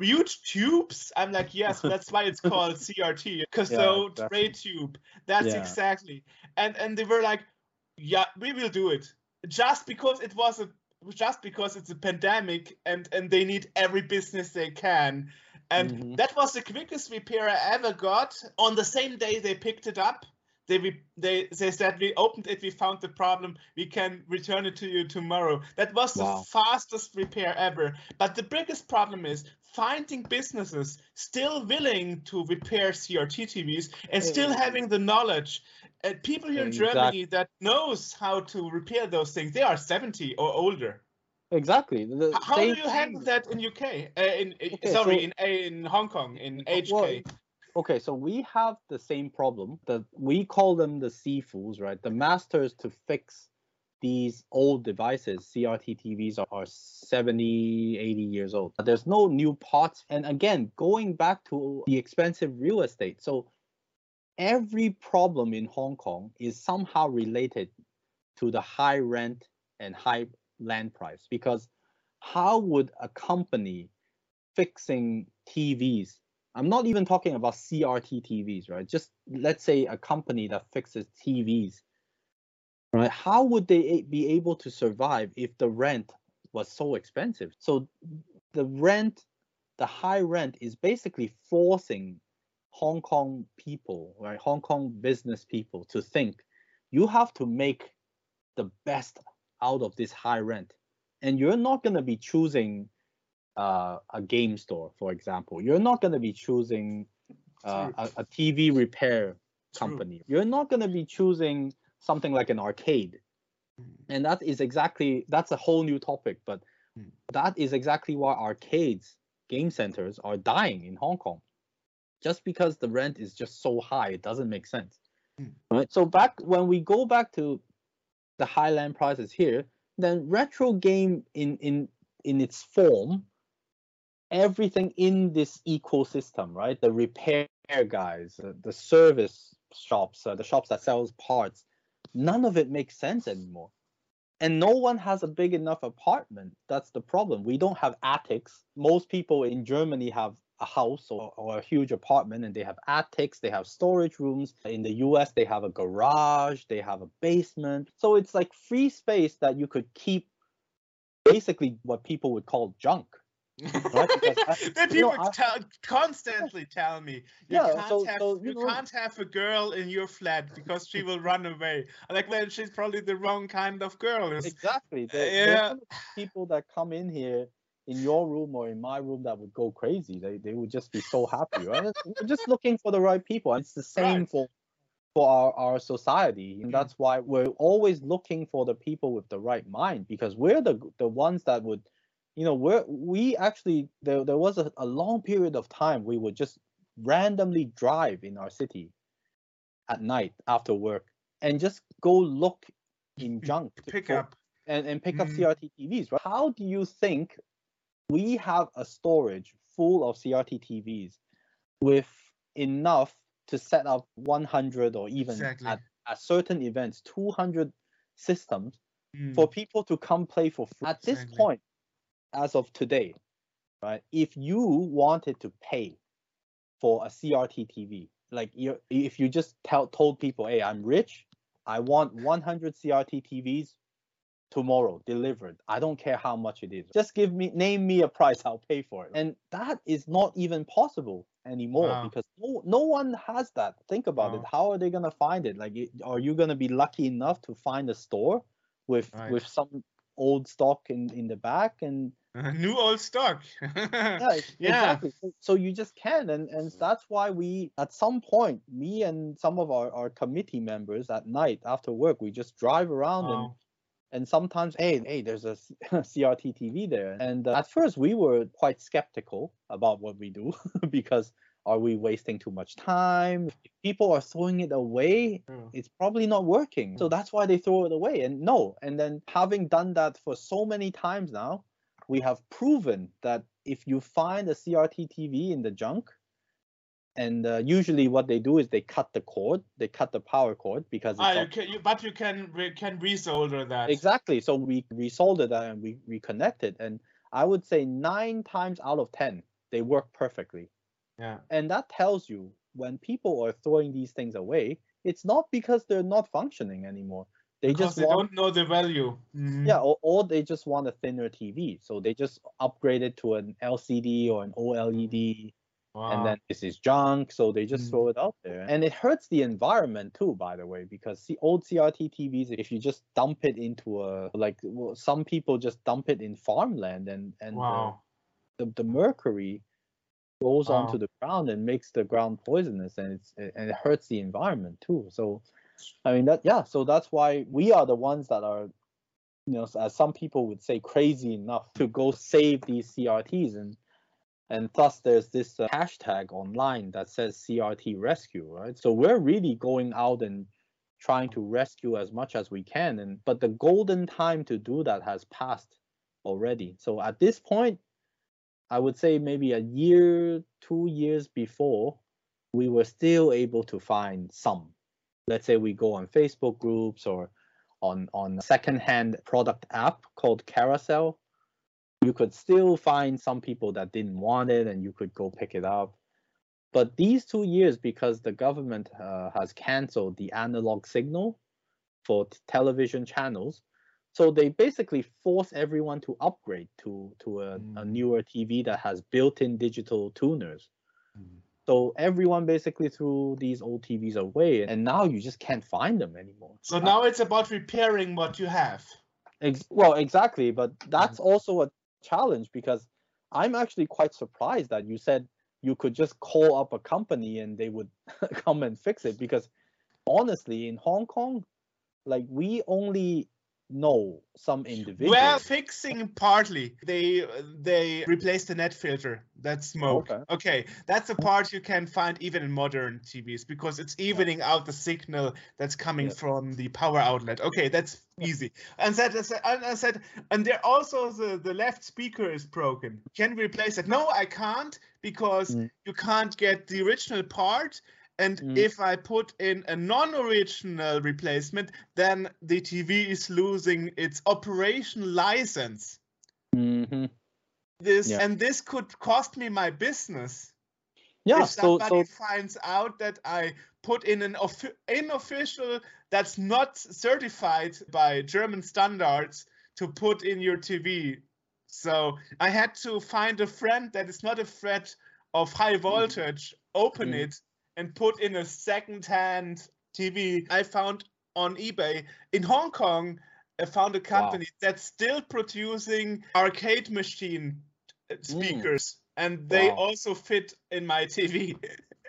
huge tubes? I'm like, yes, that's why it's called C R T, cathode yeah, ray tube. That's yeah. exactly. And and they were like, yeah, we will do it, just because it was a just because it's a pandemic, and, and they need every business they can. And mm-hmm. that was the quickest repair I ever got. On the same day they picked it up, they, they, they said, we opened it, we found the problem, we can return it to you tomorrow. That was wow. the fastest repair ever. But the biggest problem is finding businesses still willing to repair C R T T Vs and still having the knowledge. Uh, people here exactly. in Germany that knows how to repair those things, they are seventy or older. Exactly. The, how do you handle that in U K? Uh, in, okay, sorry, so, in in Hong Kong, in H K? Well, okay, so we have the same problem. That we call them the C F Us, right? The masters to fix these old devices, C R T T Vs, are, are seventy, eighty years old. There's no new parts. And again, going back to the expensive real estate. So every problem in Hong Kong is somehow related to the high rent and high land price, because how would a company fixing T Vs, I'm not even talking about C R T T Vs, right? Just let's say a company that fixes T Vs, right? How would they be able to survive if the rent was so expensive? So the rent, the high rent is basically forcing Hong Kong people, right? Hong Kong business people to think you have to make the best out of this high rent, and you're not going to be choosing uh, a game store, for example. You're not going to be choosing uh, a, a T V repair company. You're not going to be choosing something like an arcade, and that is exactly that's a whole new topic. But that is exactly why arcades, game centers are dying in Hong Kong. Just because the rent is just so high, it doesn't make sense. Mm. Right? So back when we go back to the high land prices here, then retro game in, in, in its form, everything in this ecosystem, right? The repair guys, uh, the service shops, uh, the shops that sells parts, none of it makes sense anymore. And no one has a big enough apartment. That's the problem. We don't have attics. Most people in Germany have a house or, or a huge apartment, and they have attics, they have storage rooms. In the U S, they have a garage, they have a basement. So it's like free space that you could keep basically what people would call junk. Right? I, that people know, I, constantly tell me, you, yeah, can't, so, have, so, you, you know, can't have a girl in your flat because she will run away. Like, well, she's probably the wrong kind of girl. Exactly. There, yeah. People that come in here in your room or in my room that would go crazy. They they would just be so happy, right? We're just looking for the right people. It's the same right. for for our, our society. And that's why we're always looking for the people with the right mind, because we're the the ones that would, you know, we're, we actually, there, there was a, a long period of time we would just randomly drive in our city at night after work and just go look in junk. Pick for, up. And, and pick mm. up C R T T Vs, right? How do you think we have a storage full of C R T T Vs with enough to set up one hundred or even exactly. at, at certain events, two hundred systems mm. for people to come play for free? At exactly. this point, as of today, right, if you wanted to pay for a C R T T V, like you, if you just tell, told people, hey, I'm rich, I want one hundred C R T T Vs tomorrow delivered, I don't care how much it is, just give me, name me a price, I'll pay for it. And that is not even possible anymore. Wow. Because no, no one has that. Think about wow. it. How are they going to find it? Like, are you going to be lucky enough to find a store with right. with some old stock in, in the back and uh, new old stock? Yeah, yeah, exactly. So, so you just can, and, and that's why we, at some point, me and some of our, our committee members at night after work, we just drive around wow. and And sometimes, hey, hey, there's a C R T T V there. And uh, at first, we were quite skeptical about what we do because are we wasting too much time? If people are throwing it away, mm. it's probably not working. So that's why they throw it away. And no, and then having done that for so many times now, we have proven that if you find a C R T T V in the junk, and uh, usually what they do is they cut the cord, they cut the power cord because. Ah, you can, you, but you can we can resolder that. Exactly. So we resolder that and we reconnect it, and I would say nine times out of ten they work perfectly. Yeah. And that tells you when people are throwing these things away, it's not because they're not functioning anymore. They because just they want, don't know the value. Mm-hmm. Yeah, or, or they just want a thinner T V, so they just upgrade it to an L C D or an O L E D. Mm-hmm. Wow. And then this is junk, so they just mm. throw it out there. And it hurts the environment too, by the way, because the old C R T T Vs, if you just dump it into a, like, well, some people just dump it in farmland, and, and wow. the, the, the mercury goes wow. onto the ground and makes the ground poisonous, and it's, and it hurts the environment too. So, I mean, that, yeah, so that's why we are the ones that are, you know, as some people would say, crazy enough to go save these C R Ts. And And thus, there's this uh, hashtag online that says C R T rescue, right? So we're really going out and trying to rescue as much as we can. And but the golden time to do that has passed already. So at this point, I would say maybe a year, two years before, we were still able to find some. Let's say we go on Facebook groups or on, on a secondhand product app called Carousel. You could still find some people that didn't want it and you could go pick it up. But these two years, because the government uh, has canceled the analog signal for t- television channels, so they basically force everyone to upgrade to, to a, mm. a newer T V that has built-in digital tuners. Mm. So everyone basically threw these old T Vs away, and now you just can't find them anymore. So now it's about repairing what you have. Ex- well, exactly. But that's mm. also a challenge, because I'm actually quite surprised that you said you could just call up a company and they would come and fix it, because honestly in Hong Kong, like, we only know some individuals. Well, fixing partly, they they replaced the net filter, that smoke. Okay. Okay, that's the part you can find even in modern T Vs, because it's evening yeah. out the signal that's coming yeah. from the power outlet. Okay, that's easy. And that, and I said, and there also the, the left speaker is broken. Can we replace it? No, I can't, because mm. you can't get the original part. And mm. if I put in a non-original replacement, then the T V is losing its operation license. Mm-hmm. This yeah. And this could cost me my business. Yeah, if somebody so, so... finds out that I put in an off- unofficial that's not certified by German standards to put in your T V. So I had to find a friend that is not a threat of high voltage, mm. open mm. it, and put in a second-hand T V I found on eBay. In Hong Kong, I found a company wow. that's still producing arcade machine speakers, mm. and they wow. also fit in my T V.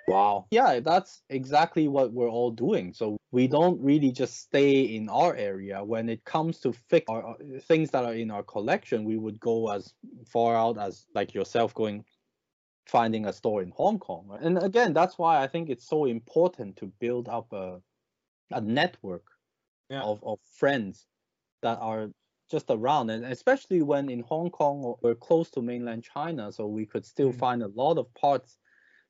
Wow. Yeah, that's exactly what we're all doing. So we don't really just stay in our area. When it comes to fix our, things that are in our collection, we would go as far out as like yourself going, finding a store in Hong Kong. And again, that's why I think it's so important to build up a, a network yeah. of, of friends that are just around, and especially when in Hong Kong we're close to mainland China, so we could still mm. find a lot of parts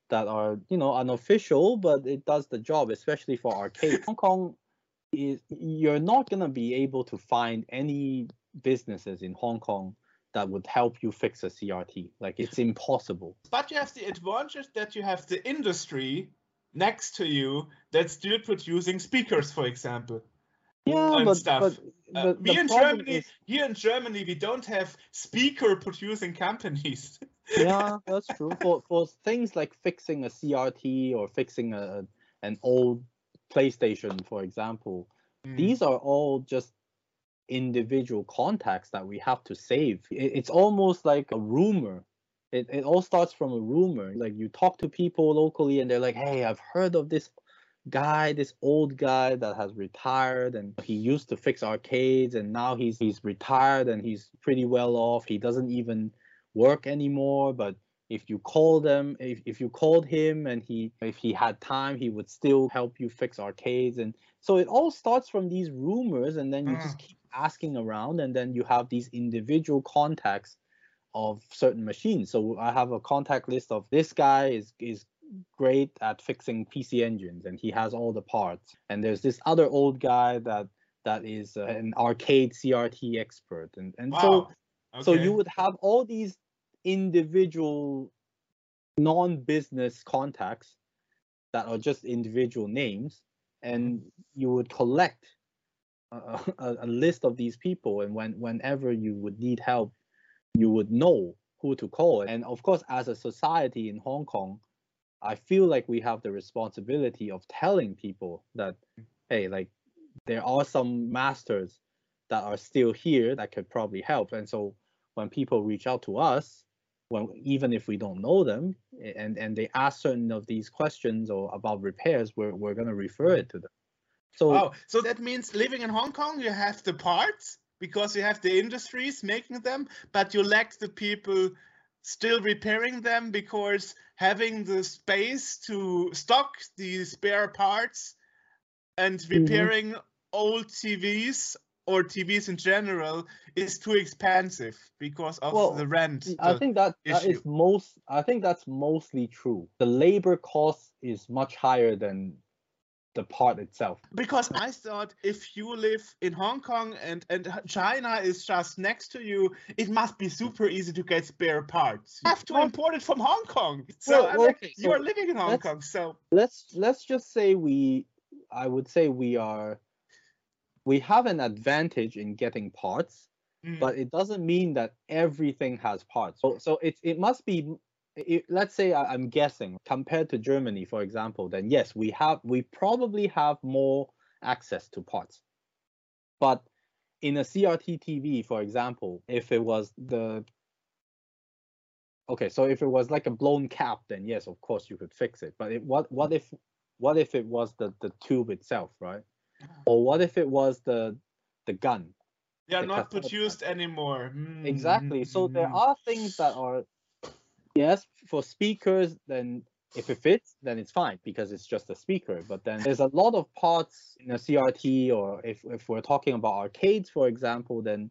that are, you know, unofficial, but it does the job, especially for arcade. Hong Kong is, you're not going to be able to find any businesses in Hong Kong that would help you fix a C R T. Like, it's impossible. But you have the advantage that you have the industry next to you that's still producing speakers, for example. Yeah, but, stuff. but, but uh, we in Germany, is... here in Germany, we don't have speaker-producing companies. Yeah, that's true. For for things like fixing a C R T or fixing a an old PlayStation, for example, mm. these are all just individual contacts that we have to save. It, it's almost like a rumor. It it all starts from a rumor. Like, you talk to people locally, and they're like, "Hey, I've heard of this." guy this old guy that has retired, and he used to fix arcades, and now he's he's retired and he's pretty well off. He doesn't even work anymore, but if you call them if, if you called him and he if he had time, he would still help you fix arcades. And so it all starts from these rumors, and then you mm. just keep asking around, and then you have these individual contacts of certain machines. So I have a contact list of this guy is is great at fixing P C engines, and he has all the parts. And there's this other old guy that that is uh, an arcade C R T expert, and and wow. so okay. so you would have all these individual non-business contacts that are just individual names, and you would collect a, a, a list of these people, and when whenever you would need help, you would know who to call. And of course, as a society in Hong Kong, I feel like we have the responsibility of telling people that, hey, like, there are some masters that are still here that could probably help. And so when people reach out to us, when even if we don't know them, and and they ask certain of these questions or about repairs, we're we're gonna refer it to them. So oh, so that means living in Hong Kong, you have the parts because you have the industries making them, but you lack the people still repairing them, because having the space to stock the spare parts and repairing mm-hmm. old T Vs or T Vs in general is too expensive because of well, the rent. The I think that, that is most. I think that's mostly true. The labor cost is much higher than the part itself. Because I thought if you live in Hong Kong and, and China is just next to you, it must be super easy to get spare parts. You have to import it from Hong Kong. So well, well, okay, you are so living in Hong Kong. So let's let's just say we I would say we are we have an advantage in getting parts, mm. but it doesn't mean that everything has parts. So so it it must be It, let's say I, I'm guessing, compared to Germany, for example, then yes, we have we probably have more access to parts. But in a C R T T V, for example, if it was the okay, so if it was like a blown cap, then yes, of course you could fix it. But it, what what if what if it was the the tube itself, right? Or what if it was the the gun? They are not produced anymore. Mm. Exactly. So mm. there are things that are. Yes, for speakers, then if it fits, then it's fine because it's just a speaker. But then there's a lot of parts in a C R T, or if, if we're talking about arcades, for example, then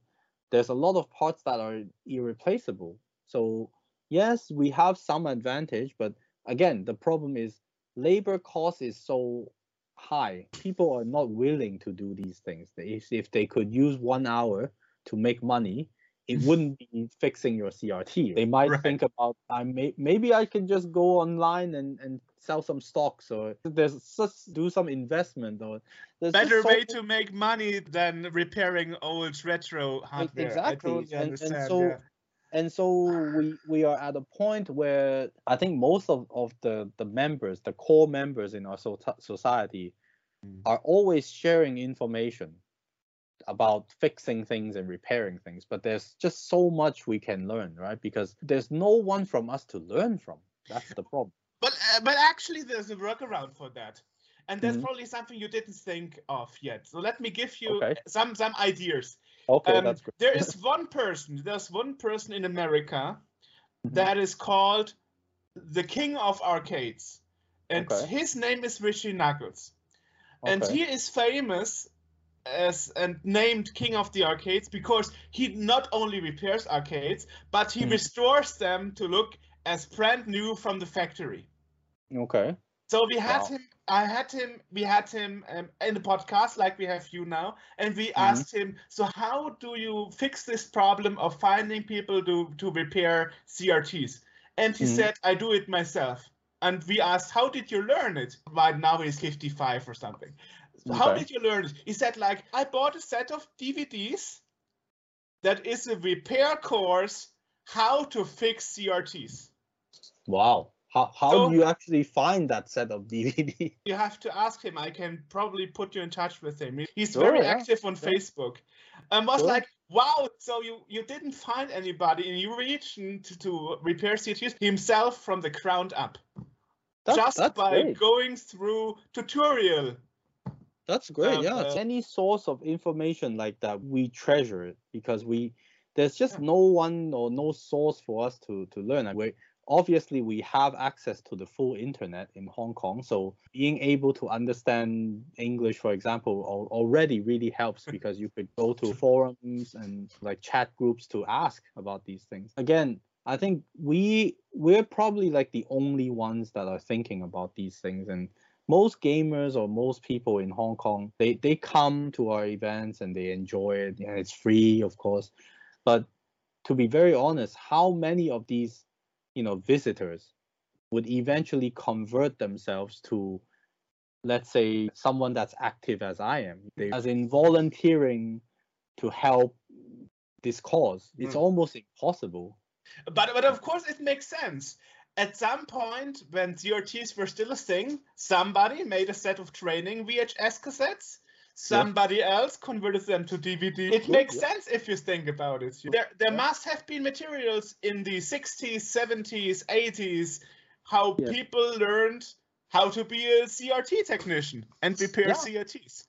there's a lot of parts that are irreplaceable. So yes, we have some advantage, but again, the problem is labor cost is so high. People are not willing to do these things. If, if they could use one hour to make money, it wouldn't be fixing your C R T. They might right. think about, I may, maybe I can just go online and, and sell some stocks, or there's just do some investment. Or there's better way so to make money than repairing old retro hardware. Exactly. I totally and, and so, yeah. and so we we are at a point where I think most of of the the members, the core members in our so society, mm. are always sharing information about fixing things and repairing things, but there's just so much we can learn, right? Because there's no one from us to learn from. That's the problem. But uh, but actually, there's a workaround for that, and there's mm-hmm. probably something you didn't think of yet. So let me give you okay. some some ideas. Okay, um, that's great. There is one person. There's one person in America mm-hmm. that is called the King of Arcades, and okay. his name is Richie Knuckles, okay. and he is famous as and named King of the Arcades because he not only repairs arcades, but he mm. restores them to look as brand new from the factory. Okay. So we had wow. him, I had him, we had him um, in the podcast like we have you now, and we mm-hmm. asked him, so how do you fix this problem of finding people to, to repair C R Ts? And he mm-hmm. said, I do it myself. And we asked, how did you learn it? Right now he's fifty-five or something. So okay. how did you learn it? He said, like, I bought a set of D V Ds that is a repair course how to fix C R Ts. Wow. How, how so, do you actually find that set of D V D? You have to ask him. I can probably put you in touch with him. He's sure, very yeah. active on yeah. Facebook. I um, was sure. like, wow, so you, you didn't find anybody in your region to, to repair C T Us himself from the ground up. That's, just that's by great. Going through tutorial. That's great, um, yeah. Uh, Any source of information like that, we treasure it because we there's just yeah. no one or no source for us to, to learn. We, obviously, we have access to the full internet in Hong Kong, so being able to understand English, for example, al- already really helps because you could go to forums and like chat groups to ask about these things. Again, I think we, we're probably like the only ones that are thinking about these things, and most gamers or most people in Hong Kong, they, they come to our events and they enjoy it, and it's free, of course. But to be very honest, how many of these, you know, visitors would eventually convert themselves to, let's say, someone that's active as I am, they, as in volunteering to help this cause? It's mm. almost impossible. But but of course it makes sense. At some point when C R Ts were still a thing, somebody made a set of training V H S cassettes. Somebody yeah. else converted them to D V D. It makes yeah. sense if you think about it. There, there yeah. must have been materials in the sixties, seventies, eighties, how yeah. people learned how to be a C R T technician and repair yeah. C R Ts.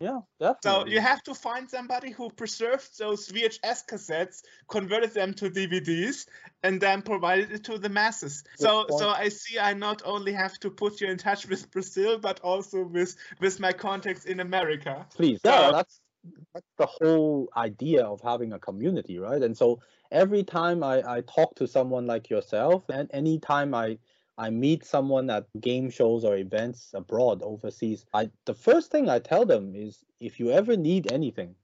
Yeah, definitely. So you have to find somebody who preserved those V H S cassettes, converted them to D V Ds, and then provided it to the masses. Good so, point. So I see I not only have to put you in touch with Brazil, but also with, with my contacts in America. Please, so, yeah, that's, that's the whole idea of having a community, right? And so every time I, I talk to someone like yourself, and any time I I meet someone at game shows or events abroad, overseas, I, the first thing I tell them is, if you ever need anything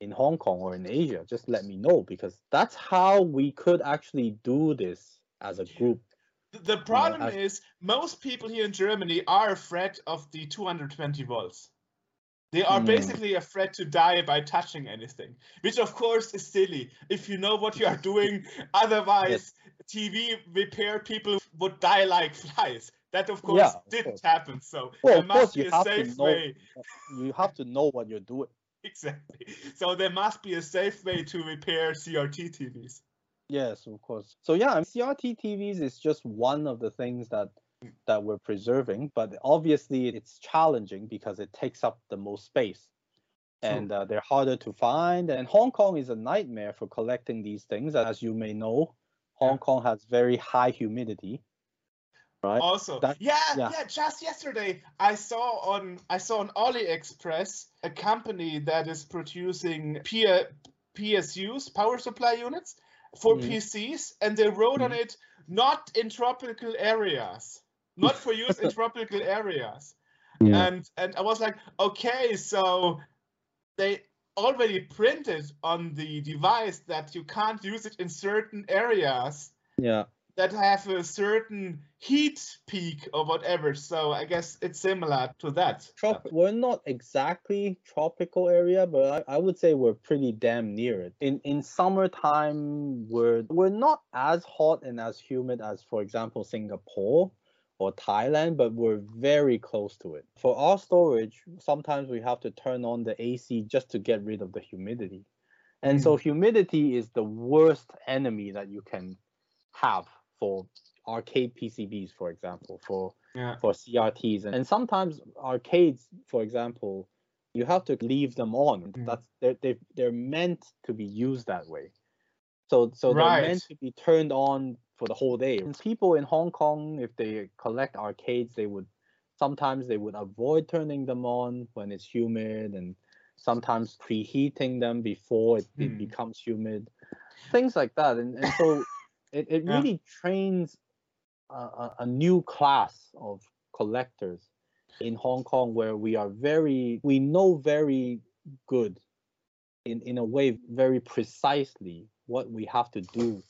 in Hong Kong or in Asia, just let me know, because that's how we could actually do this as a group. The problem you know, as, is most people here in Germany are afraid of the two hundred twenty volts. They are mm. basically afraid to die by touching anything, which of course is silly if you know what you are doing. Otherwise, yes. T V repair people would die like flies. That of course yeah, didn't of course. happen. So well, there must be a safe know, way. You have to know what you're doing. Exactly. So there must be a safe way to repair C R T T Vs. Yes, of course. So yeah, C R T T Vs is just one of the things that that we're preserving, but obviously it's challenging because it takes up the most space, and uh, they're harder to find, and Hong Kong is a nightmare for collecting these things. As you may know, Hong yeah. Kong has very high humidity, right? Also that, yeah, yeah yeah just yesterday I saw on I saw on AliExpress a company that is producing P- P S Us, power supply units for mm. P Cs, and they wrote mm. on it, not in tropical areas. Not for use in tropical areas. Yeah. And and I was like, okay, so they already printed on the device that you can't use it in certain areas yeah. that have a certain heat peak or whatever. So I guess it's similar to that. Trop- we're not exactly tropical area, but I, I would say we're pretty damn near it. In in summertime, we're we're not as hot and as humid as, for example, Singapore or Thailand, but we're very close to it. For our storage, sometimes we have to turn on the A C just to get rid of the humidity. And mm. so humidity is the worst enemy that you can have for arcade P C Bs, for example, for yeah. for C R Ts, and, and sometimes arcades, for example, you have to leave them on. Mm. That's they're, they're they're meant to be used that way. So so right. they're meant to be turned on for the whole day. And people in Hong Kong, if they collect arcades, they would sometimes they would avoid turning them on when it's humid, and sometimes preheating them before it, mm. it becomes humid, things like that. And and so it it yeah. really trains a, a new class of collectors in Hong Kong, where we are very we know very good in in a way very precisely what we have to do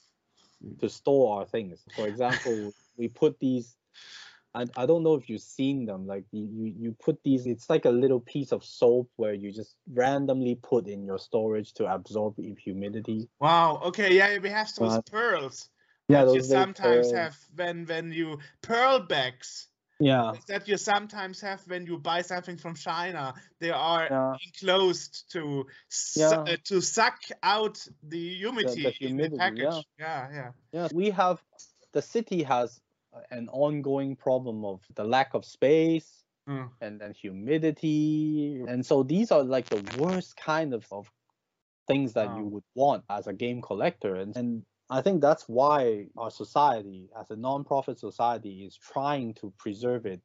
to store our things. For example, we put these, I, I don't know if you've seen them, like you you put these, it's like a little piece of soap where you just randomly put in your storage to absorb humidity. Wow, okay, yeah, we have those uh, pearls. Yeah, those you sometimes pearls. have when when you pearl bags. Yeah, that you sometimes have when you buy something from China. They are yeah. enclosed to yeah. su uh, to suck out the humidity, the, the humidity in the package. Yeah. yeah, yeah, yeah. We have the city has an ongoing problem of the lack of space mm. and then humidity, and so these are like the worst kind of, of things that wow. you would want as a game collector, and. and I think that's why our society, as a non-profit society, is trying to preserve it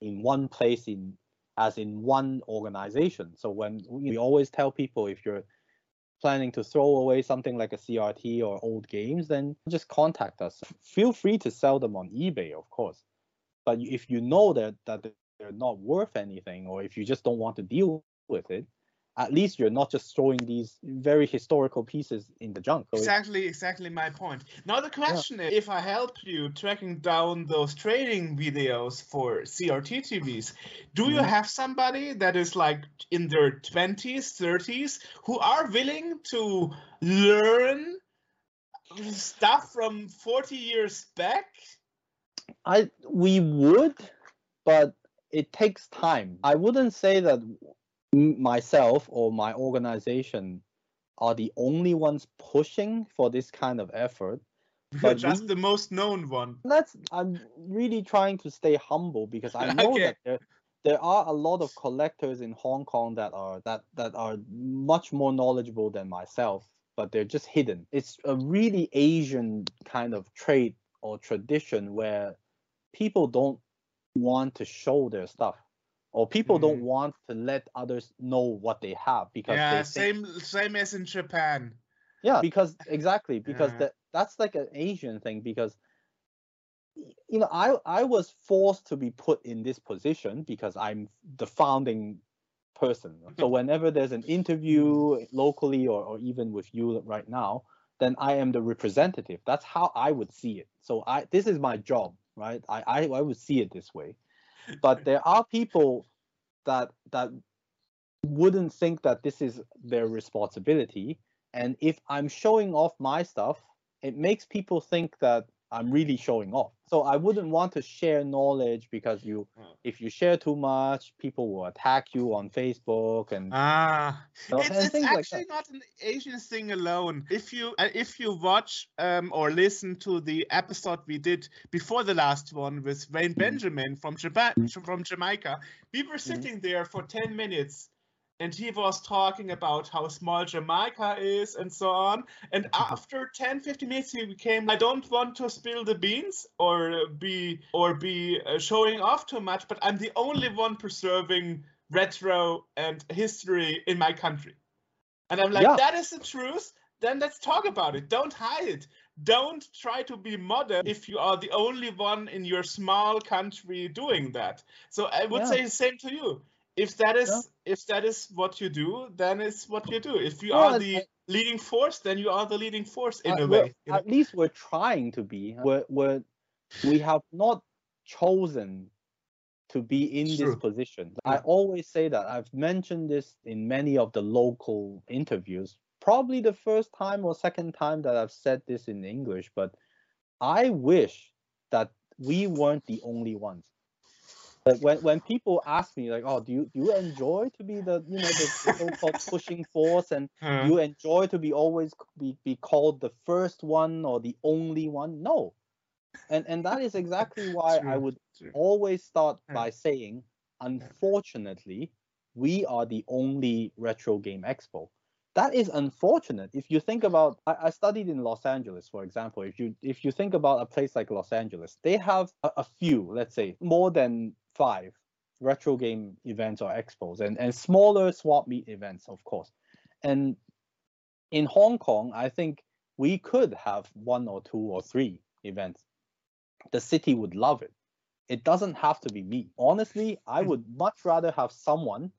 in one place, in as in one organization. So when we always tell people, if you're planning to throw away something like a C R T or old games, then just contact us. Feel free to sell them on eBay, of course. But if you know that, that they're not worth anything, or if you just don't want to deal with it, at least you're not just throwing these very historical pieces in the junk. So exactly, exactly my point. Now the question yeah. is, if I help you tracking down those trading videos for C R T T Vs, do mm. you have somebody that is like in their twenties, thirties, who are willing to learn stuff from forty years back? I we would, but it takes time. I wouldn't say that myself or my organization are the only ones pushing for this kind of effort, but just we, the most known one. That's I'm really trying to stay humble, because I know okay. that there, there are a lot of collectors in Hong Kong that are that that are much more knowledgeable than myself, but they're just hidden. It's a really Asian kind of trait or tradition where people don't want to show their stuff. Or people mm. don't want to let others know what they have, because yeah, they same same as in Japan. Yeah, because exactly because yeah. that that's like an Asian thing, because you know I I was forced to be put in this position because I'm the founding person. So whenever there's an interview locally or or even with you right now, then I am the representative. That's how I would see it. So I this is my job, right? I I, I would see it this way. But there are people that that wouldn't think that this is their responsibility, and if I'm showing off my stuff, it makes people think that I'm really showing off. So I wouldn't want to share knowledge, because you, if you share too much, people will attack you on Facebook and ah, you know, it's, and it's things actually like that. Not an Asian thing alone. If you uh, if you watch um, or listen to the episode we did before the last one with Wayne mm. Benjamin from Japan, from Jamaica, we were sitting mm. there for ten minutes. And he was talking about how small Jamaica is and so on. And after ten, fifteen minutes, he became, I don't want to spill the beans or be or be showing off too much, but I'm the only one preserving retro and history in my country. And I'm like, yeah. that is the truth. Then let's talk about it. Don't hide it. Don't try to be modern if you are the only one in your small country doing that. So I would yeah. say the same to you. If that is yeah. if that is what you do, then it's what you do. If you yeah, are the I, leading force, then you are the leading force in I, a way. At know? least we're trying to be. We're, we're, we have not chosen to be in True. this position. I always say that. I've mentioned this in many of the local interviews. Probably the first time or second time that I've said this in English, but I wish that we weren't the only ones. Like when when people ask me like, oh, do you do you enjoy to be the you know the, the so-called pushing force, and hmm. you enjoy to be always be, be called the first one or the only one? No, And and that is exactly why I would always start by saying, unfortunately, we are the only retro game expo. That is unfortunate. If you think about, I, I studied in Los Angeles, for example. If you if you think about a place like Los Angeles, they have a, a few, let's say, more than five retro game events or expos, and and smaller swap meet events, of course. And in Hong Kong, I think we could have one or two or three events. The city would love it. It doesn't have to be me. Honestly, I would much rather have someone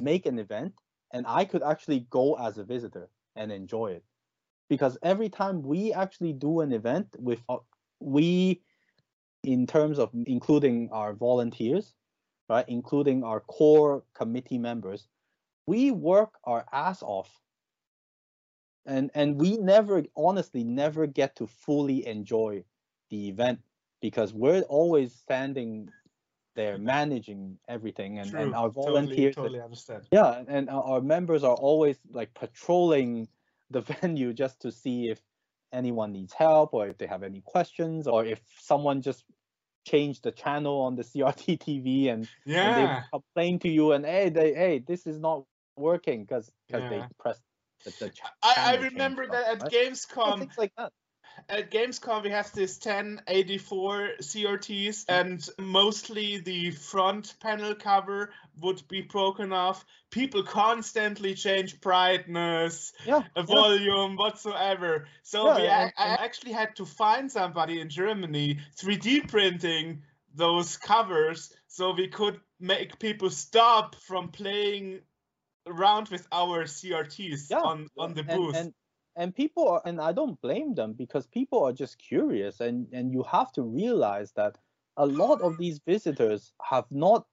make an event and I could actually go as a visitor and enjoy it. Because every time we actually do an event, with uh, we, in terms of including our volunteers, right, including our core committee members, we work our ass off. And, and we never, honestly, never get to fully enjoy the event because we're always standing there managing everything, and, and our volunteers totally, totally understand. Yeah, and our members are always like patrolling the venue just to see if anyone needs help or if they have any questions or if someone just changed the channel on the C R T T V and, yeah. and they complain to you and hey they hey this is not working because because yeah. they pressed the, the channel. I, I remember that stuff, at right? Gamescom. Things like that. At Gamescom, we have this ten eighty-four C R Ts, and mostly the front panel cover would be broken off. People constantly change brightness, yeah, volume, yeah. whatsoever. So yeah, we, yeah. I, I actually had to find somebody in Germany three D printing those covers so we could make people stop from playing around with our C R Ts yeah. on, on the booth. And, and And people are, and I don't blame them because people are just curious, and, and you have to realize that a lot of these visitors have not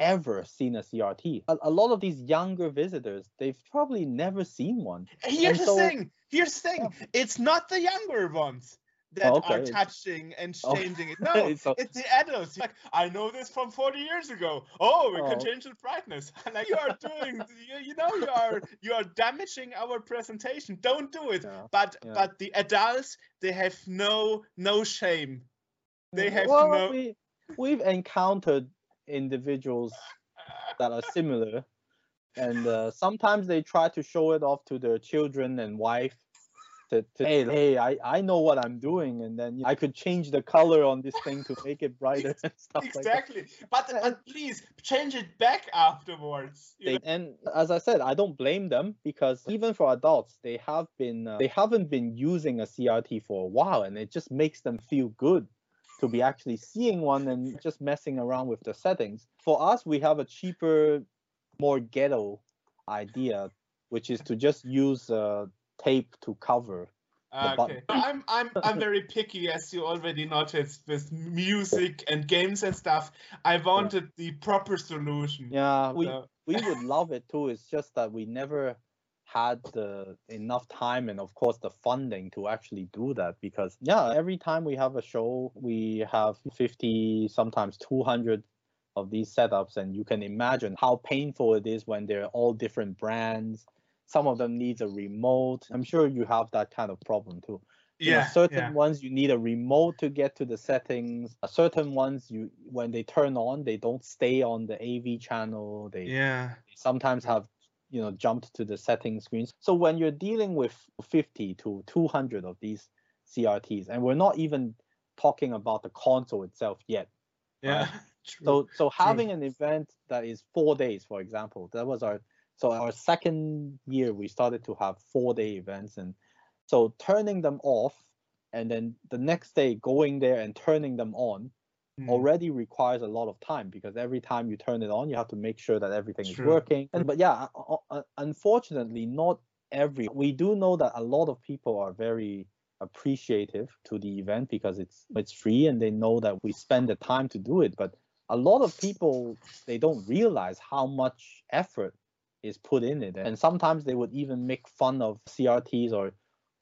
ever seen a C R T. A, a lot of these younger visitors, they've probably never seen one. Here's so, the thing. Here's the thing. Yeah. It's not the younger ones that oh, okay. are touching and changing oh. it. No, so, it's the adults. Like, I know this from forty years ago. Oh, we oh. can change the brightness. Like, you are doing, you, you know, you are you are damaging our presentation. Don't do it. Yeah, but yeah. but the adults, they have no no shame. They have well, no. We, we've encountered individuals that are similar, and uh, sometimes they try to show it off to their children and wife. To, to, hey, hey, I, I know what I'm doing, and then you know, I could change the color on this thing to make it brighter and stuff exactly. like that. But, but please, change it back afterwards. They, and as I said, I don't blame them because even for adults, they, have been, uh, they haven't been using a C R T for a while, and it just makes them feel good to be actually seeing one and just messing around with the settings. For us, we have a cheaper, more ghetto idea, which is to just use... Uh, tape to cover uh, okay. I'm I'm I'm very picky, as you already noticed, with music and games and stuff. I wanted yeah. the proper solution. Yeah, we so. we would love it too. It's just that we never had the enough time and of course the funding to actually do that, because yeah, every time we have a show, we have fifty, sometimes two hundred of these setups, and you can imagine how painful it is when they're all different brands. Some of them needs a remote. I'm sure you have that kind of problem too. Yeah. You know, certain yeah. ones you need a remote to get to the settings. Certain ones you when they turn on, they don't stay on the A V channel. They, yeah. they sometimes have, you know, jumped to the settings screens. So when you're dealing with fifty to two hundred of these C R Ts, and we're not even talking about the console itself yet. Yeah. Right? True. So so having True. an event that is four days, for example, that was our. So our second year, we started to have four-day events. And so turning them off and then the next day going there and turning them on mm. already requires a lot of time, because every time you turn it on, you have to make sure that everything True. is working. And, but yeah, unfortunately, not every. We do know that a lot of people are very appreciative to the event because it's it's free and they know that we spend the time to do it. But a lot of people, they don't realize how much effort is put in it, and sometimes they would even make fun of C R Ts or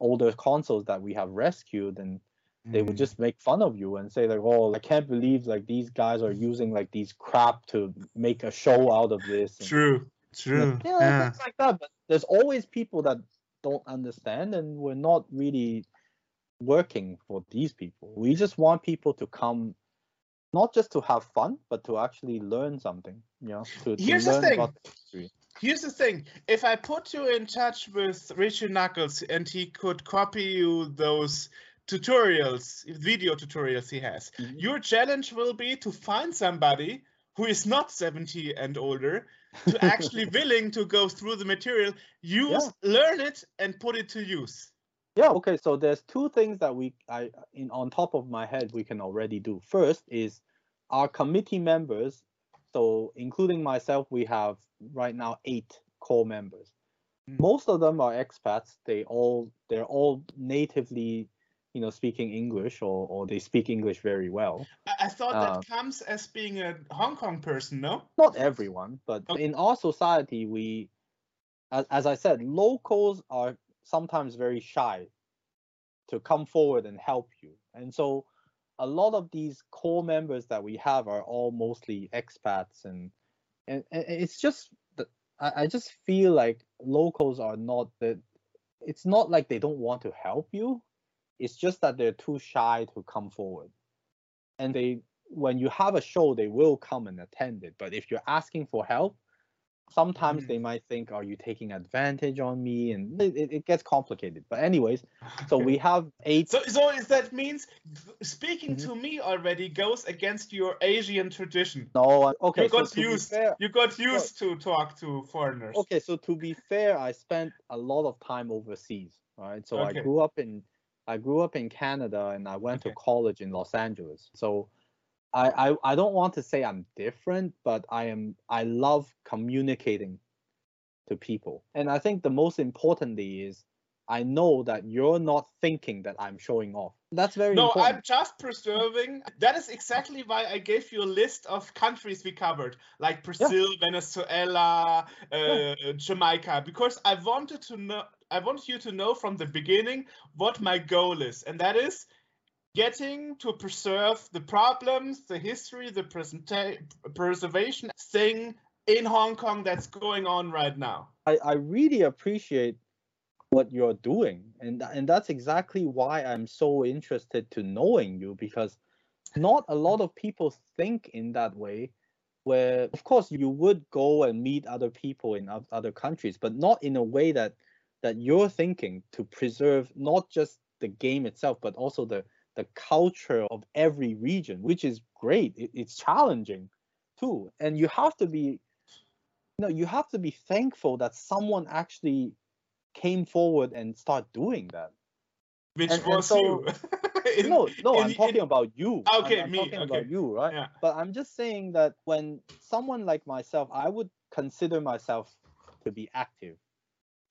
older consoles that we have rescued, and they mm. would just make fun of you and say like, oh, I can't believe like these guys are using like these crap to make a show out of this. True, and, true. You know, yeah, yeah. Things like that. But there's always people that don't understand, and we're not really working for these people. We just want people to come, not just to have fun, but to actually learn something. You know, to, to Here's learn the thing. About the history. Here's the thing. If I put you in touch with Richard Knuckles and he could copy you those tutorials, video tutorials he has, mm-hmm. your challenge will be to find somebody who is not seventy and older to actually willing to go through the material, use, yeah. learn it, and put it to use. Yeah, okay, so there's two things that we, I, in on top of my head, we can already do. First is our committee members, so including myself, we have right now eight core members. Mm-hmm. Most of them are expats. They all, they're all natively, you know, speaking English, or, or they speak English very well. I thought that uh, comes as being a Hong Kong person, no? Not everyone, but okay. in our society, we, as, as I said, locals are sometimes very shy to come forward and help you. And so a lot of these core members that we have are all mostly expats. And, and, and it's just, I, I just feel like locals are not, the, it's not like they don't want to help you. It's just that they're too shy to come forward. And they, when you have a show, they will come and attend it. But if you're asking for help, sometimes mm. they might think, are you taking advantage on me? And it, it gets complicated. But anyways, so we have eight. So, so is that means speaking mm-hmm. to me already goes against your Asian tradition. No, okay. You got so used, fair, you got used so, to talk to foreigners. Okay, so to be fair, I spent a lot of time overseas, right? So okay. I grew up in... I grew up in Canada and I went okay. to college in Los Angeles. So I, I, I don't want to say I'm different, but I am I love communicating to people. And I think the most importantly is I know that you're not thinking that I'm showing off. That's very no, important. No, I'm just preserving. That is exactly why I gave you a list of countries we covered, like Brazil, yeah. Venezuela, uh, yeah. Jamaica, because I wanted to know. I want you to know from the beginning what my goal is, and that is getting to preserve the problems, the history, the presenta- preservation thing in Hong Kong that's going on right now. I, I really appreciate what you're doing, and, and that's exactly why I'm so interested to knowing you, because not a lot of people think in that way. Where, of course, you would go and meet other people in other countries, but not in a way that that you're thinking to preserve not just the game itself, but also the, the culture of every region, which is great. It, it's challenging too. And you have to be, you know, you have to be thankful that someone actually came forward and start doing that. Which and, was and so, you. in, no, no, in, I'm talking in, about you. Okay, I'm, I'm me. talking okay. about you, right? Yeah. But I'm just saying that when someone like myself, I would consider myself to be active.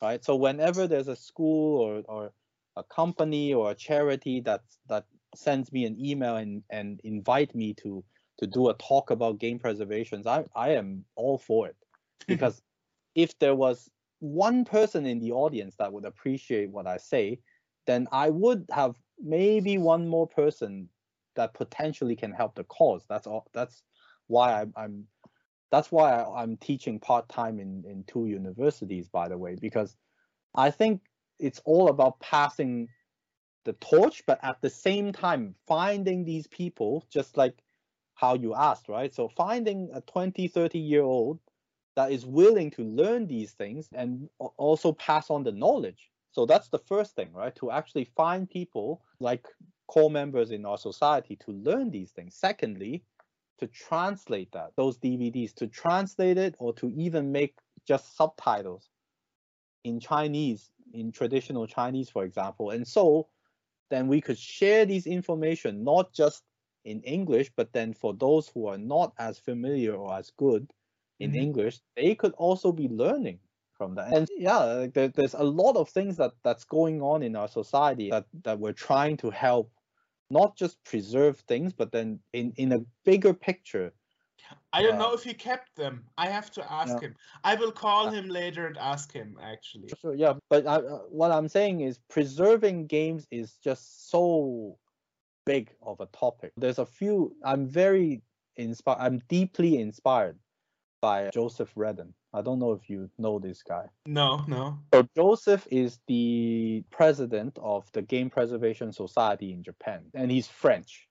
Right. So whenever there's a school or, or a company or a charity that that sends me an email and, and invite me to to do a talk about game preservations, I, I am all for it. Because if there was one person in the audience that would appreciate what I say, then I would have maybe one more person that potentially can help the cause. That's all. That's why I, I'm. That's why I, I'm teaching part-time in, in two universities, by the way, because I think it's all about passing the torch, but at the same time, finding these people, just like how you asked, right? So finding a twenty, thirty-year-old that is willing to learn these things and also pass on the knowledge. So that's the first thing, right? To actually find people like core members in our society to learn these things. Secondly, to translate that, those D V Ds, to translate it or to even make just subtitles in Chinese, in traditional Chinese, for example. And so then we could share these information, not just in English, but then for those who are not as familiar or as good in mm-hmm. English, they could also be learning from that. And yeah, there, there's a lot of things that, that's going on in our society that, that we're trying to help not just preserve things, but then in, in a bigger picture. I don't uh, know if he kept them. I have to ask yeah. him. I will call uh, him later and ask him, actually. So, yeah, but I, uh, what I'm saying is preserving games is just so big of a topic. There's a few, I'm very inspired, I'm deeply inspired by Joseph Redden. I don't know if you know this guy. No, no. So Joseph is the president of the Game Preservation Society in Japan, and he's French.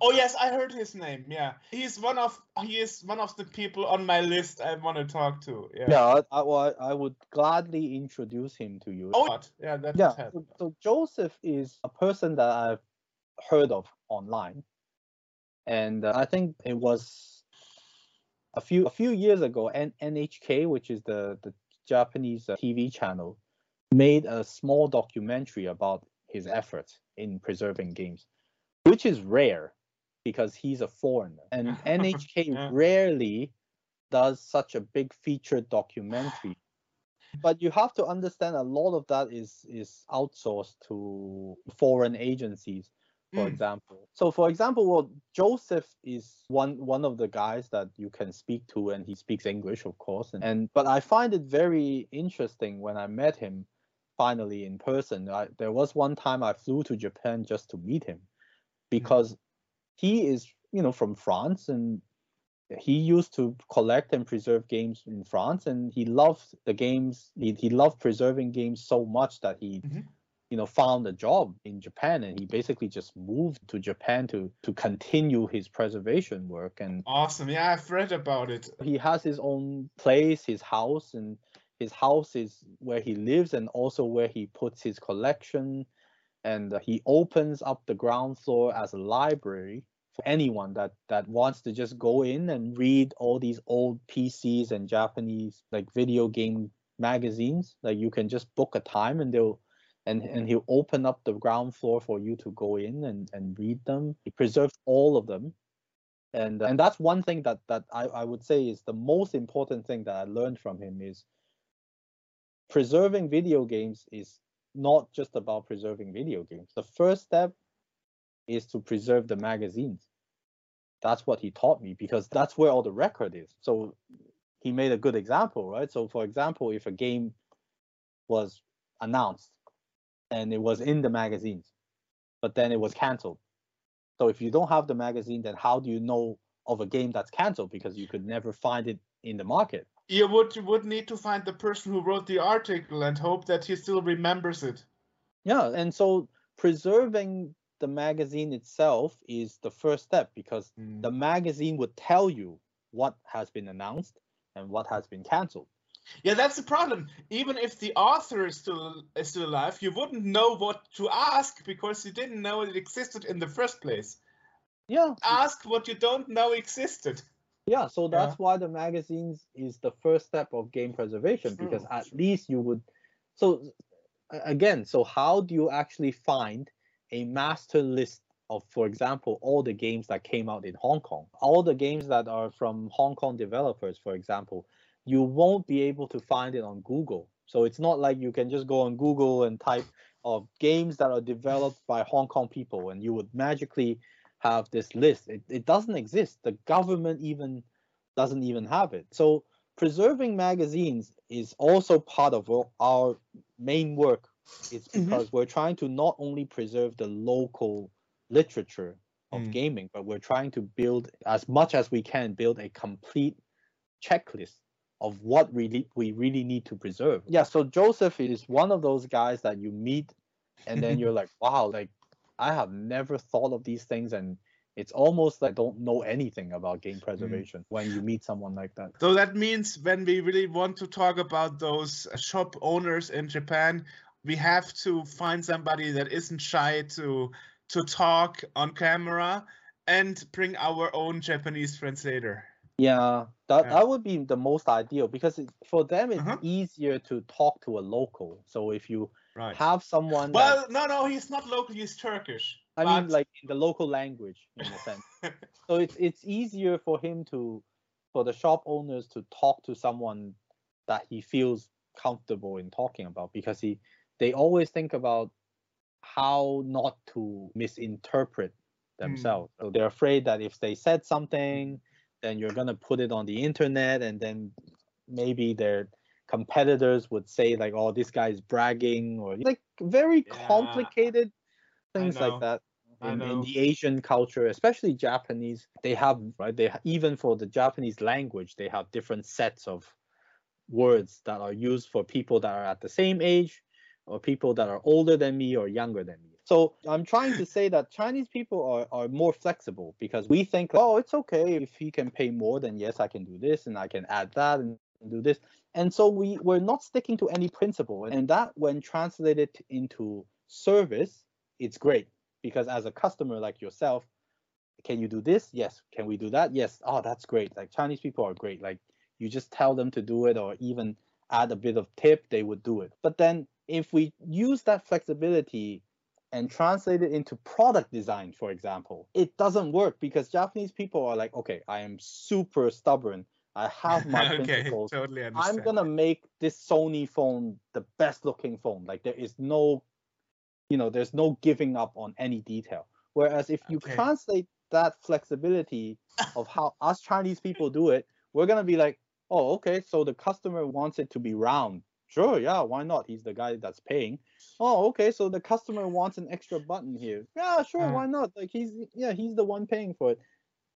Oh yes, I heard his name. Yeah, he's one of he is one of the people on my list I want to talk to. Yeah, yeah I, I, I would gladly introduce him to you. Oh, yeah, that yeah. So, so Joseph is a person that I've heard of online, and uh, I think it was a few a few years ago. N H K, which is the the Japanese uh, T V channel, made a small documentary about his efforts in preserving games. Which is rare because he's a foreigner, and N H K yeah. rarely does such a big featured documentary. But you have to understand a lot of that is is outsourced to foreign agencies, for mm. example. So for example, well, Joseph is one one of the guys that you can speak to, and he speaks English, of course. And, and but I find it very interesting when I met him finally in person. I, there was one time I flew to Japan just to meet him. Because he is, you know, from France, and he used to collect and preserve games in France, and he loved the games. He, he loved preserving games so much that he, mm-hmm. you know, found a job in Japan, and he basically just moved to Japan to to continue his preservation work. And awesome, yeah, I've read about it. He has his own place, his house, and his house is where he lives, and also where he puts his collection. And he opens up the ground floor as a library for anyone that, that wants to just go in and read all these old P Cs and Japanese like video game magazines. Like you can just book a time and they'll and, and he'll open up the ground floor for you to go in and, and read them. He preserves all of them. And and that's one thing that, that I, I would say is the most important thing that I learned from him is preserving video games is not just about preserving video games. The first step is to preserve the magazines. That's what he taught me, because that's where all the record is. So he made a good example, right? So for example, if a game was announced and it was in the magazines, but then it was canceled. So if you don't have the magazine, then how do you know of a game that's canceled? Because you could never find it in the market. You would you would need to find the person who wrote the article and hope that he still remembers it. Yeah, and so preserving the magazine itself is the first step, because mm. the magazine would tell you what has been announced and what has been cancelled. Yeah, that's the problem. Even if the author is still is still alive, you wouldn't know what to ask because you didn't know it existed in the first place. Yeah. Ask what you don't know existed. Yeah, so that's yeah. why the magazines is the first step of game preservation, because mm. at least you would. So again, so how do you actually find a master list of, for example, all the games that came out in Hong Kong, all the games that are from Hong Kong developers, for example? You won't be able to find it on Google. So it's not like you can just go on Google and type of games that are developed by Hong Kong people and you would magically have this list. It, it doesn't exist. The government even doesn't even have it. So preserving magazines is also part of our main work. It's because mm-hmm. we're trying to not only preserve the local literature of mm. gaming, but we're trying to build, as much as we can, build a complete checklist of what really we really need to preserve. Yeah, so Joseph is one of those guys that you meet and then you're like, wow, like I have never thought of these things, and it's almost like I don't know anything about game preservation mm. when you meet someone like that. So that means when we really want to talk about those shop owners in Japan, we have to find somebody that isn't shy to to talk on camera and bring our own Japanese translator. Yeah, that, yeah. that would be the most ideal, because it, for them it's uh-huh. easier to talk to a local. So if you right. have someone... Well, that, no, no, he's not local, he's Turkish. I but... mean, like in the local language, in a sense. So it's it's easier for him to, for the shop owners to talk to someone that he feels comfortable in talking about, because he they always think about how not to misinterpret themselves. Mm. So they're afraid that if they said something, then you're going to put it on the internet, and then maybe their competitors would say like, oh, this guy is bragging, or like very yeah. complicated things like that. In, in the Asian culture, especially Japanese, they have right. They even for the Japanese language, they have different sets of words that are used for people that are at the same age, or people that are older than me or younger than me. So I'm trying to say that Chinese people are are more flexible because we think, oh, it's okay if he can pay more, then yes, I can do this and I can add that and do this. And so we we're not sticking to any principle, and that when translated into service, it's great. Because as a customer like yourself, can you do this? Yes. Can we do that? Yes. Oh, that's great. Like Chinese people are great. Like you just tell them to do it or even add a bit of tip, they would do it. But then if we use that flexibility and translate it into product design, for example, it doesn't work because Japanese people are like, okay, I am super stubborn. I have my okay, principles. Totally understand. I'm going to make this Sony phone the best looking phone. Like there is no You know, there's no giving up on any detail. Whereas if you okay. translate that flexibility of how us Chinese people do it, we're going to be like, oh, okay, so the customer wants it to be round. Sure, yeah, why not? He's the guy that's paying. Oh, okay, so the customer wants an extra button here. Yeah, sure, uh, why not? Like he's, yeah, he's the one paying for it.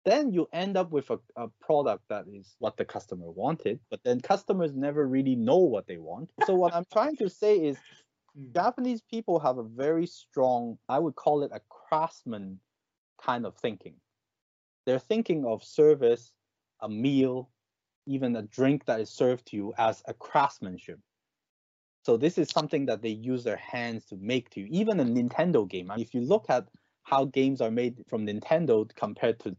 Then you end up with a, a product that is what the customer wanted, but then customers never really know what they want. So what I'm trying to say is, Japanese people have a very strong, I would call it a craftsman kind of thinking. They're thinking of service, a meal, even a drink that is served to you as a craftsmanship. So this is something that they use their hands to make to you. Even a Nintendo game. I mean, if you look at how games are made from Nintendo compared to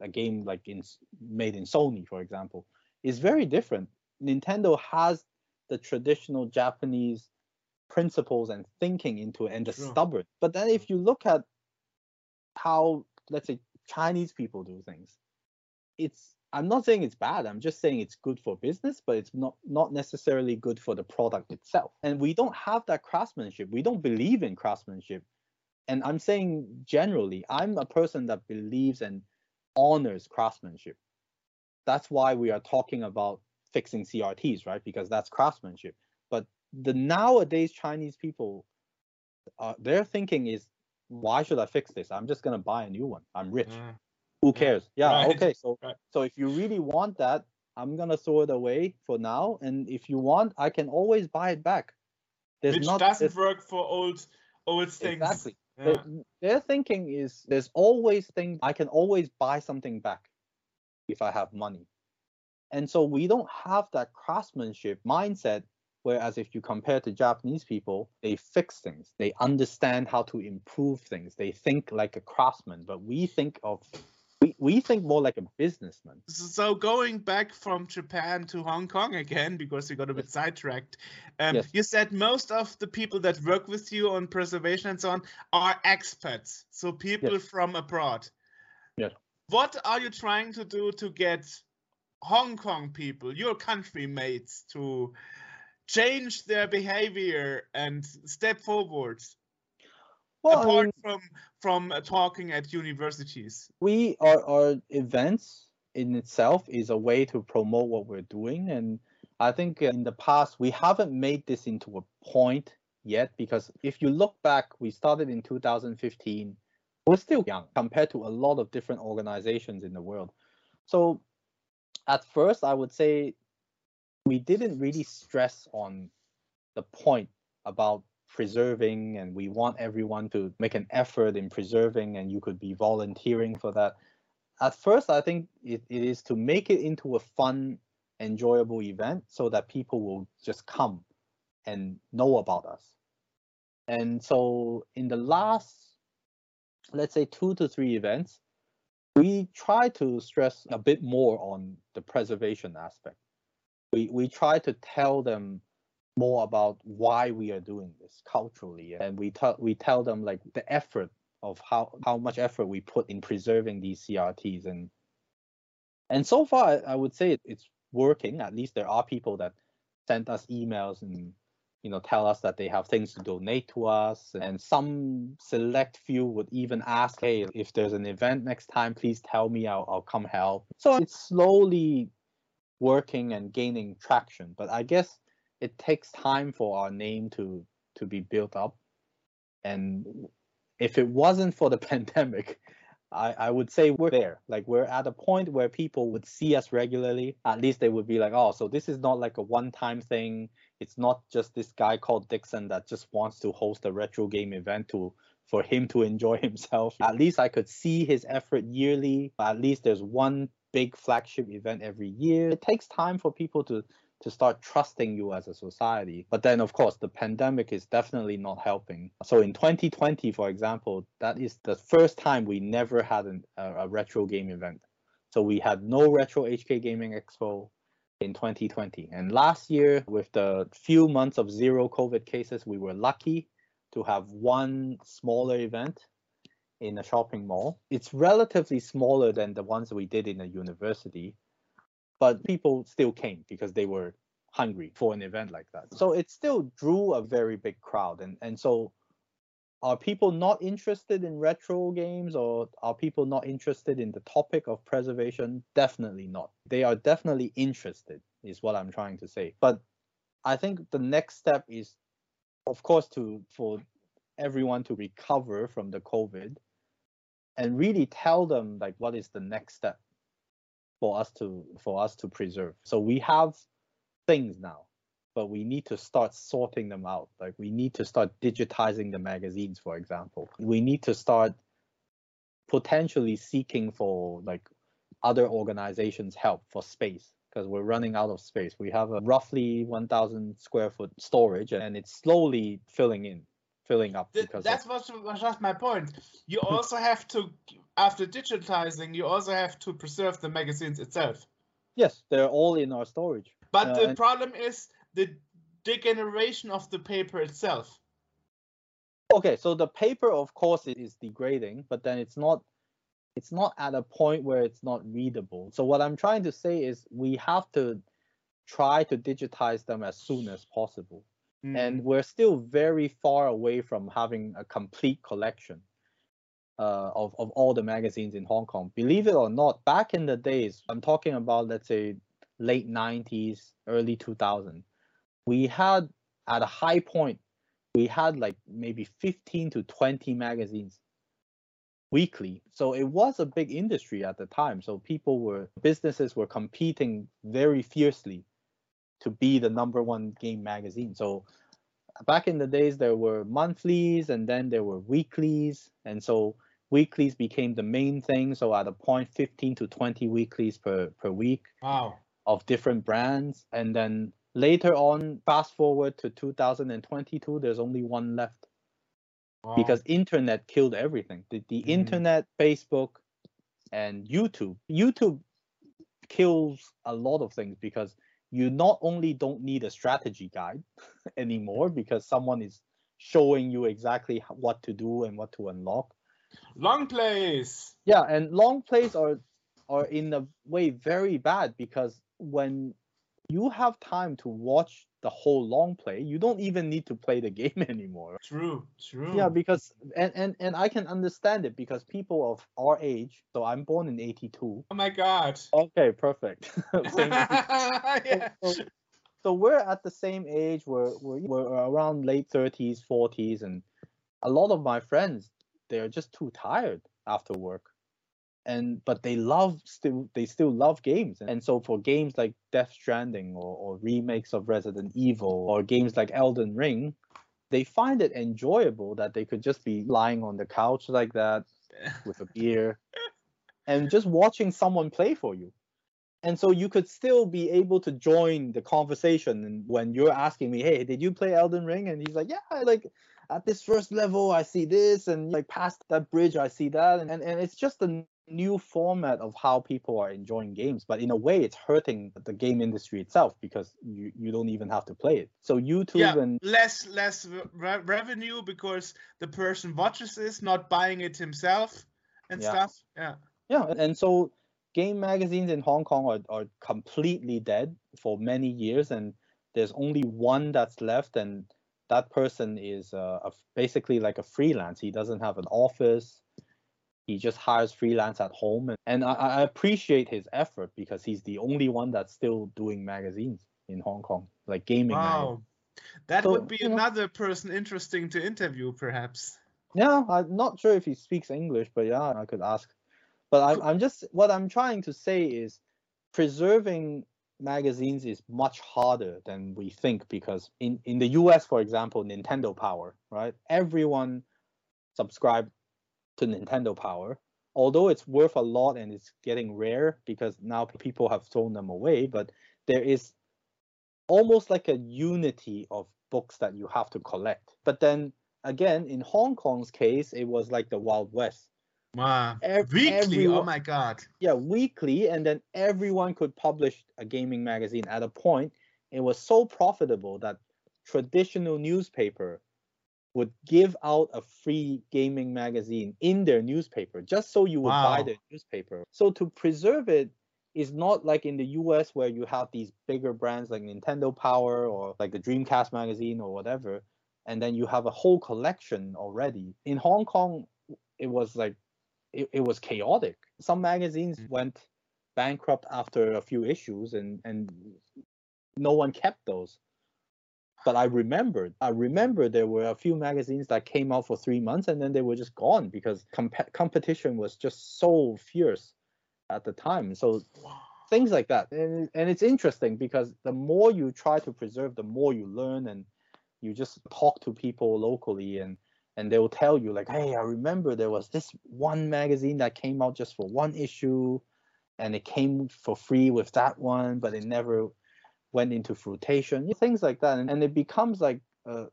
a game like in, made in Sony, for example, is very different. Nintendo has the traditional Japanese principles and thinking into it and the sure. stubborn. But then if you look at how, let's say, Chinese people do things, it's I'm not saying it's bad. I'm just saying it's good for business, but it's not not necessarily good for the product itself. And we don't have that craftsmanship. We don't believe in craftsmanship. And I'm saying generally, I'm a person that believes and honors craftsmanship. That's why we are talking about fixing C R Ts, right? Because that's craftsmanship. But the nowadays Chinese people, uh, their thinking is, why should I fix this? I'm just gonna buy a new one. I'm rich. Mm. Who cares? Yeah. Right. Okay. So, right. so if you really want that, I'm gonna throw it away for now. And if you want, I can always buy it back. There's Which not, doesn't work for old, old things. Exactly. Yeah. Their, their thinking is there's always things I can always buy something back if I have money. And so we don't have that craftsmanship mindset. Whereas if you compare to Japanese people, they fix things. They understand how to improve things. They think like a craftsman, but we think of we, we think more like a businessman. So going back from Japan to Hong Kong again, because we got a bit yes. sidetracked, um, yes. you said most of the people that work with you on preservation and so on are expats, so people yes. from abroad. Yes. What are you trying to do to get Hong Kong people, your country mates, to change their behavior and step forwards? Well, apart I mean, from from uh, talking at universities, we our, our events in itself is a way to promote what we're doing, and I think in the past we haven't made this into a point yet, because if you look back, we started in two thousand fifteen. We're still young compared to a lot of different organizations in the world. So at first I would say we didn't really stress on the point about preserving, and we want everyone to make an effort in preserving, and you could be volunteering for that. At first, I think it, it is to make it into a fun, enjoyable event so that people will just come and know about us. And so in the last, let's say, two to three events, we try to stress a bit more on the preservation aspect. We we try to tell them more about why we are doing this culturally, and we tell we tell them like the effort of how how much effort we put in preserving these C R Ts, and and so far I would say it's working. At least there are people that send us emails and you know tell us that they have things to donate to us, and some select few would even ask, hey, if there's an event next time, please tell me, I'll I'll come help. So it's slowly working and gaining traction, but I guess it takes time for our name to to be built up, and if it wasn't for the pandemic, I, I would say we're there. Like, we're at a point where people would see us regularly. At least they would be like, oh, so this is not like a one-time thing. It's not just this guy called Dixon that just wants to host a retro game event to for him to enjoy himself. At least I could see his effort yearly. At least there's one big flagship event every year. It takes time for people to to start trusting you as a society. But then, of course, the pandemic is definitely not helping. So in twenty twenty, for example, that is the first time we never had an, a, a retro game event. So we had no Retro H K Gaming Expo in twenty twenty. And last year, with the few months of zero COVID cases, we were lucky to have one smaller event in a shopping mall. It's relatively smaller than the ones we did in a university, but people still came because they were hungry for an event like that. So it still drew a very big crowd. And, and so are people not interested in retro games, or are people not interested in the topic of preservation? Definitely not. They are definitely interested, is what I'm trying to say. But I think the next step is, of course, to for everyone to recover from the COVID and really tell them, like, what is the next step for us to for us to preserve. So we have things now, but we need to start sorting them out. Like, we need to start digitizing the magazines, for example. We need to start potentially seeking for, like, other organizations' help for space, because we're running out of space. We have a roughly one thousand square foot storage, and it's slowly filling in, filling up. Th- because that's what was just my point. You also have to, after digitizing, you also have to preserve the magazines itself. Yes, they're all in our storage. But uh, the and- problem is the degeneration of the paper itself. Okay, so the paper, of course, is degrading, but then it's not it's not at a point where it's not readable. So what I'm trying to say is we have to try to digitize them as soon as possible. Mm. And we're still very far away from having a complete collection uh, of, of all the magazines in Hong Kong. Believe it or not, back in the days, I'm talking about, let's say, late nineties, early two thousand, we had, at a high point, we had like maybe fifteen to twenty magazines weekly. So it was a big industry at the time. So people were, businesses were competing very fiercely to be the number one game magazine. So back in the days, there were monthlies, and then there were weeklies. And so weeklies became the main thing. So at a point, fifteen to twenty weeklies per, per week. Wow. Of different brands. And then later on, fast forward to two thousand twenty-two, there's only one left. Wow. Because internet killed everything. The, the mm. internet, Facebook, and YouTube. YouTube kills a lot of things, because you not only don't need a strategy guide anymore, because someone is showing you exactly what to do and what to unlock. Long plays. Yeah, and long plays are are in a way very bad, because when you have time to watch the whole long play, you don't even need to play the game anymore. True, true. Yeah, because and and, and I can understand it, because people of our age, so I'm born in eighty-two. Oh my god. Okay, perfect. yeah. so, so, so we're at the same age. We're, we're we're around late thirties, forties, and a lot of my friends, they're just too tired after work. And but they love still they still love games. And so for games like Death Stranding or, or remakes of Resident Evil or games like Elden Ring, they find it enjoyable that they could just be lying on the couch like that with a beer and just watching someone play for you. And so you could still be able to join the conversation. And when you're asking me, hey, did you play Elden Ring? And he's like, yeah, like at this first level, I see this, and like past that bridge, I see that. And, and, and it's just a new format of how people are enjoying games, but in a way it's hurting the game industry itself, because you you don't even have to play it. So YouTube yeah, and less less re- revenue, because the person watches this, not buying it himself and yeah. stuff yeah yeah and so game magazines in Hong Kong are, are completely dead for many years, and there's only one that's left, and that person is uh, a, basically like a freelance. He doesn't have an office. He just hires freelance at home. And, and I, I appreciate his effort, because he's the only one that's still doing magazines in Hong Kong, like gaming. Wow. Magazines. That so, would be another know. person interesting to interview, perhaps. Yeah, I'm not sure if he speaks English, but yeah, I could ask. But I'm, I'm just, what I'm trying to say is preserving magazines is much harder than we think, because in, in the U S, for example, Nintendo Power, right? Everyone subscribed to Nintendo Power, although it's worth a lot and it's getting rare because now people have thrown them away, but there is almost like a unity of books that you have to collect. But then again, in Hong Kong's case, it was like the Wild West. Wow. Every, weekly, everyone, oh my God. Yeah, weekly, and then everyone could publish a gaming magazine. At a point, it was so profitable that traditional newspaper would give out a free gaming magazine in their newspaper, just so you would wow. buy their newspaper. So to preserve it is not like in the U S where you have these bigger brands like Nintendo Power or like the Dreamcast magazine or whatever, and then you have a whole collection already. In Hong Kong, it was like, It, it was chaotic. Some magazines went bankrupt after a few issues, and, and no one kept those. But I remembered, I remember there were a few magazines that came out for three months and then they were just gone because comp- competition was just so fierce at the time. So things like that. And, and it's interesting because the more you try to preserve, the more you learn, and you just talk to people locally, and And they will tell you like, hey, I remember there was this one magazine that came out just for one issue and it came for free with that one, but it never went into fruition, things like that. And, and it becomes like a,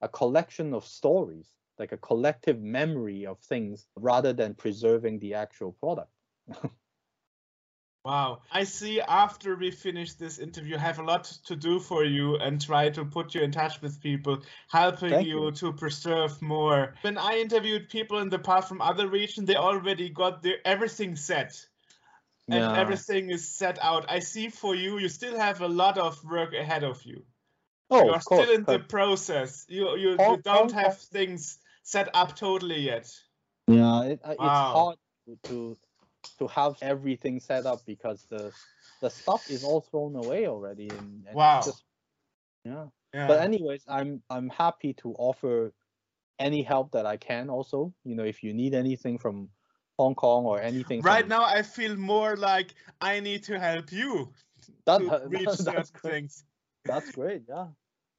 a collection of stories, like a collective memory of things rather than preserving the actual product. Wow. I see after we finish this interview, I have a lot to do for you and try to put you in touch with people, helping you, you to preserve more. When I interviewed people in the past from other regions, they already got their everything set. And yeah. everything is set out. I see for you, you still have a lot of work ahead of you. Oh, You're of course, still in the process. You, you, oh, you don't oh, have oh. things set up totally yet. Yeah, it, wow. it's hard to... to have everything set up because the the stuff is all thrown away already. And, and wow. Just, yeah. yeah. But anyways, I'm I'm happy to offer any help that I can also. You know, if you need anything from Hong Kong or anything. Right from, now, I feel more like I need to help you that, to that, reach that, certain things. That's great, yeah.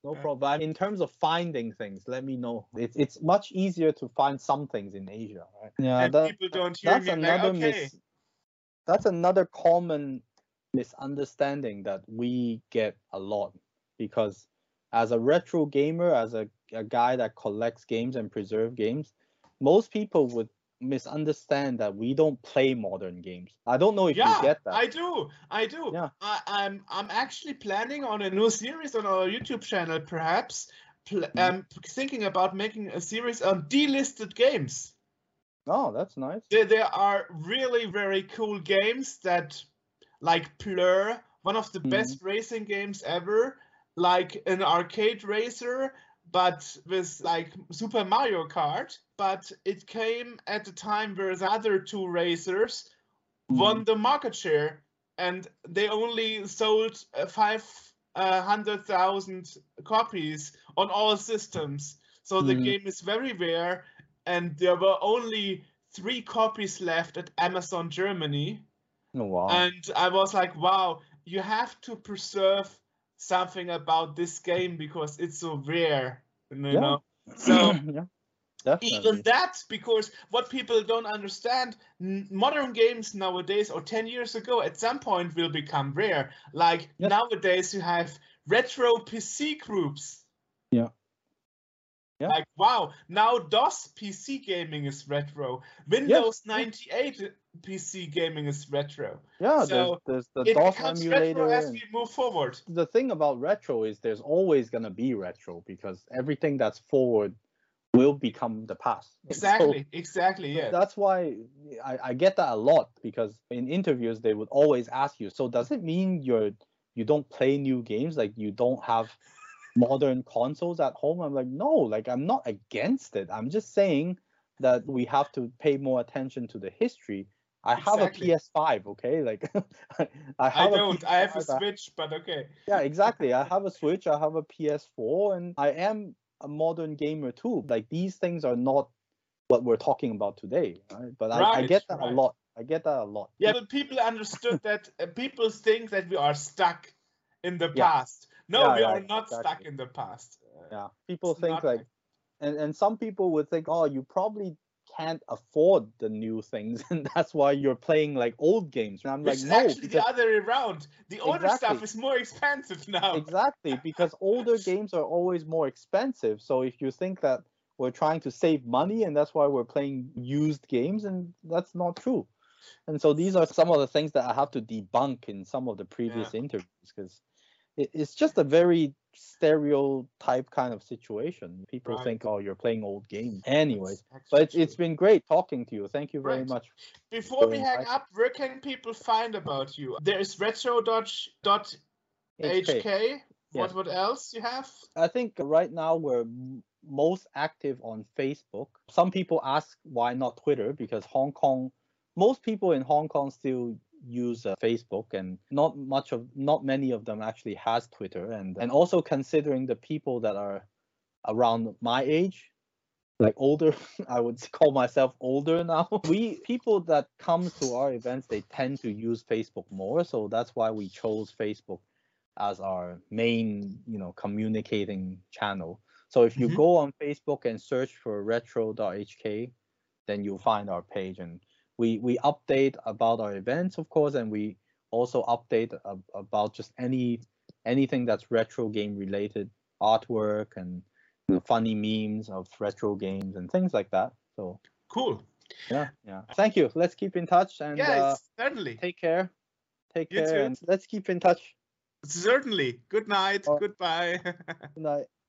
No yeah. problem. I mean, in terms of finding things, let me know. It's it's much easier to find some things in Asia, right? Yeah, and that, people don't hear that's me. Another like, okay. mis- that's another common misunderstanding that we get a lot, because as a retro gamer, as a, a guy that collects games and preserve games, most people would misunderstand that we don't play modern games. I don't know if yeah, you get that. I do. I do. Yeah. I, I'm I'm actually planning on a new series on our YouTube channel, perhaps. Pl- mm. I'm thinking about making a series on delisted games. Oh, that's nice. There, there are really very cool games that, like Plur, one of the mm. best racing games ever, like an arcade racer, but with like Super Mario Kart, but it came at a time where the other two racers mm. won the market share and they only sold five hundred thousand copies on all systems. So mm. the game is very rare and there were only three copies left at Amazon Germany. Oh, wow. And I was like, wow, you have to preserve something about this game because it's so rare, you know. Yeah. So yeah, even that, because what people don't understand, modern games nowadays or ten years ago at some point will become rare. Like yeah. nowadays you have retro P C groups. Yeah. Yeah. Like wow, now DOS P C gaming is retro. Windows yeah. ninety-eight P C gaming is retro. Yeah, so there's, there's the DOS emulator. Retro as we move forward. The thing about retro is there's always gonna be retro because everything that's forward will become the past. Exactly, so, exactly. Yeah. So that's why I, I get that a lot, because in interviews they would always ask you, so does it mean you're you don't play new games? Like you don't have modern consoles at home? I'm like, no, like I'm not against it. I'm just saying that we have to pay more attention to the history. I exactly. have a P S five, okay? Like I, I have I don't, a P S five, I have a Switch, but okay. Yeah, exactly. I have a Switch, I have a P S four, and I am a modern gamer too. Like these things are not what we're talking about today, right? But right, I, I get that right. a lot. I get that a lot. Yeah, but people understood that. Uh, people think that we are stuck in the yeah. past. No, yeah, we right, are not exactly. stuck in the past. Uh, yeah, people think like, and, and some people would think, oh, you probably can't afford the new things, and that's why you're playing like old games. And I'm Which like, no, actually because... the other way around. The older exactly. stuff is more expensive now. Exactly, because older games are always more expensive. So if you think that we're trying to save money and that's why we're playing used games, and that's not true. And so these are some of the things that I have to debunk in some of the previous yeah. interviews, because it, it's just a very stereotype kind of situation. People right. think, oh, you're playing old games. Anyways, but it's, it's been great talking to you. Thank you very right. much. Before we hang up, where can people find about you? There is retro dot H K. H K. What, yeah. what else you have? I think right now we're most active on Facebook. Some people ask why not Twitter, because Hong Kong, most people in Hong Kong still use uh, Facebook, and not much of not many of them actually has Twitter. And and also considering the people that are around my age, like older, I would call myself older now. We people that comes to our events, they tend to use Facebook more, so that's why we chose Facebook as our main, you know, communicating channel. So if you mm-hmm. go on Facebook and search for retro dot H K, then you'll find our page. And We we update about our events, of course, and we also update ab about just any anything that's retro game related, artwork and you know, funny memes of retro games and things like that. So cool. Yeah, yeah. Thank you. Let's keep in touch, and yes, uh, certainly. Take care. Take you care, too. And let's keep in touch. Certainly. Good night. Oh. Goodbye. Good night.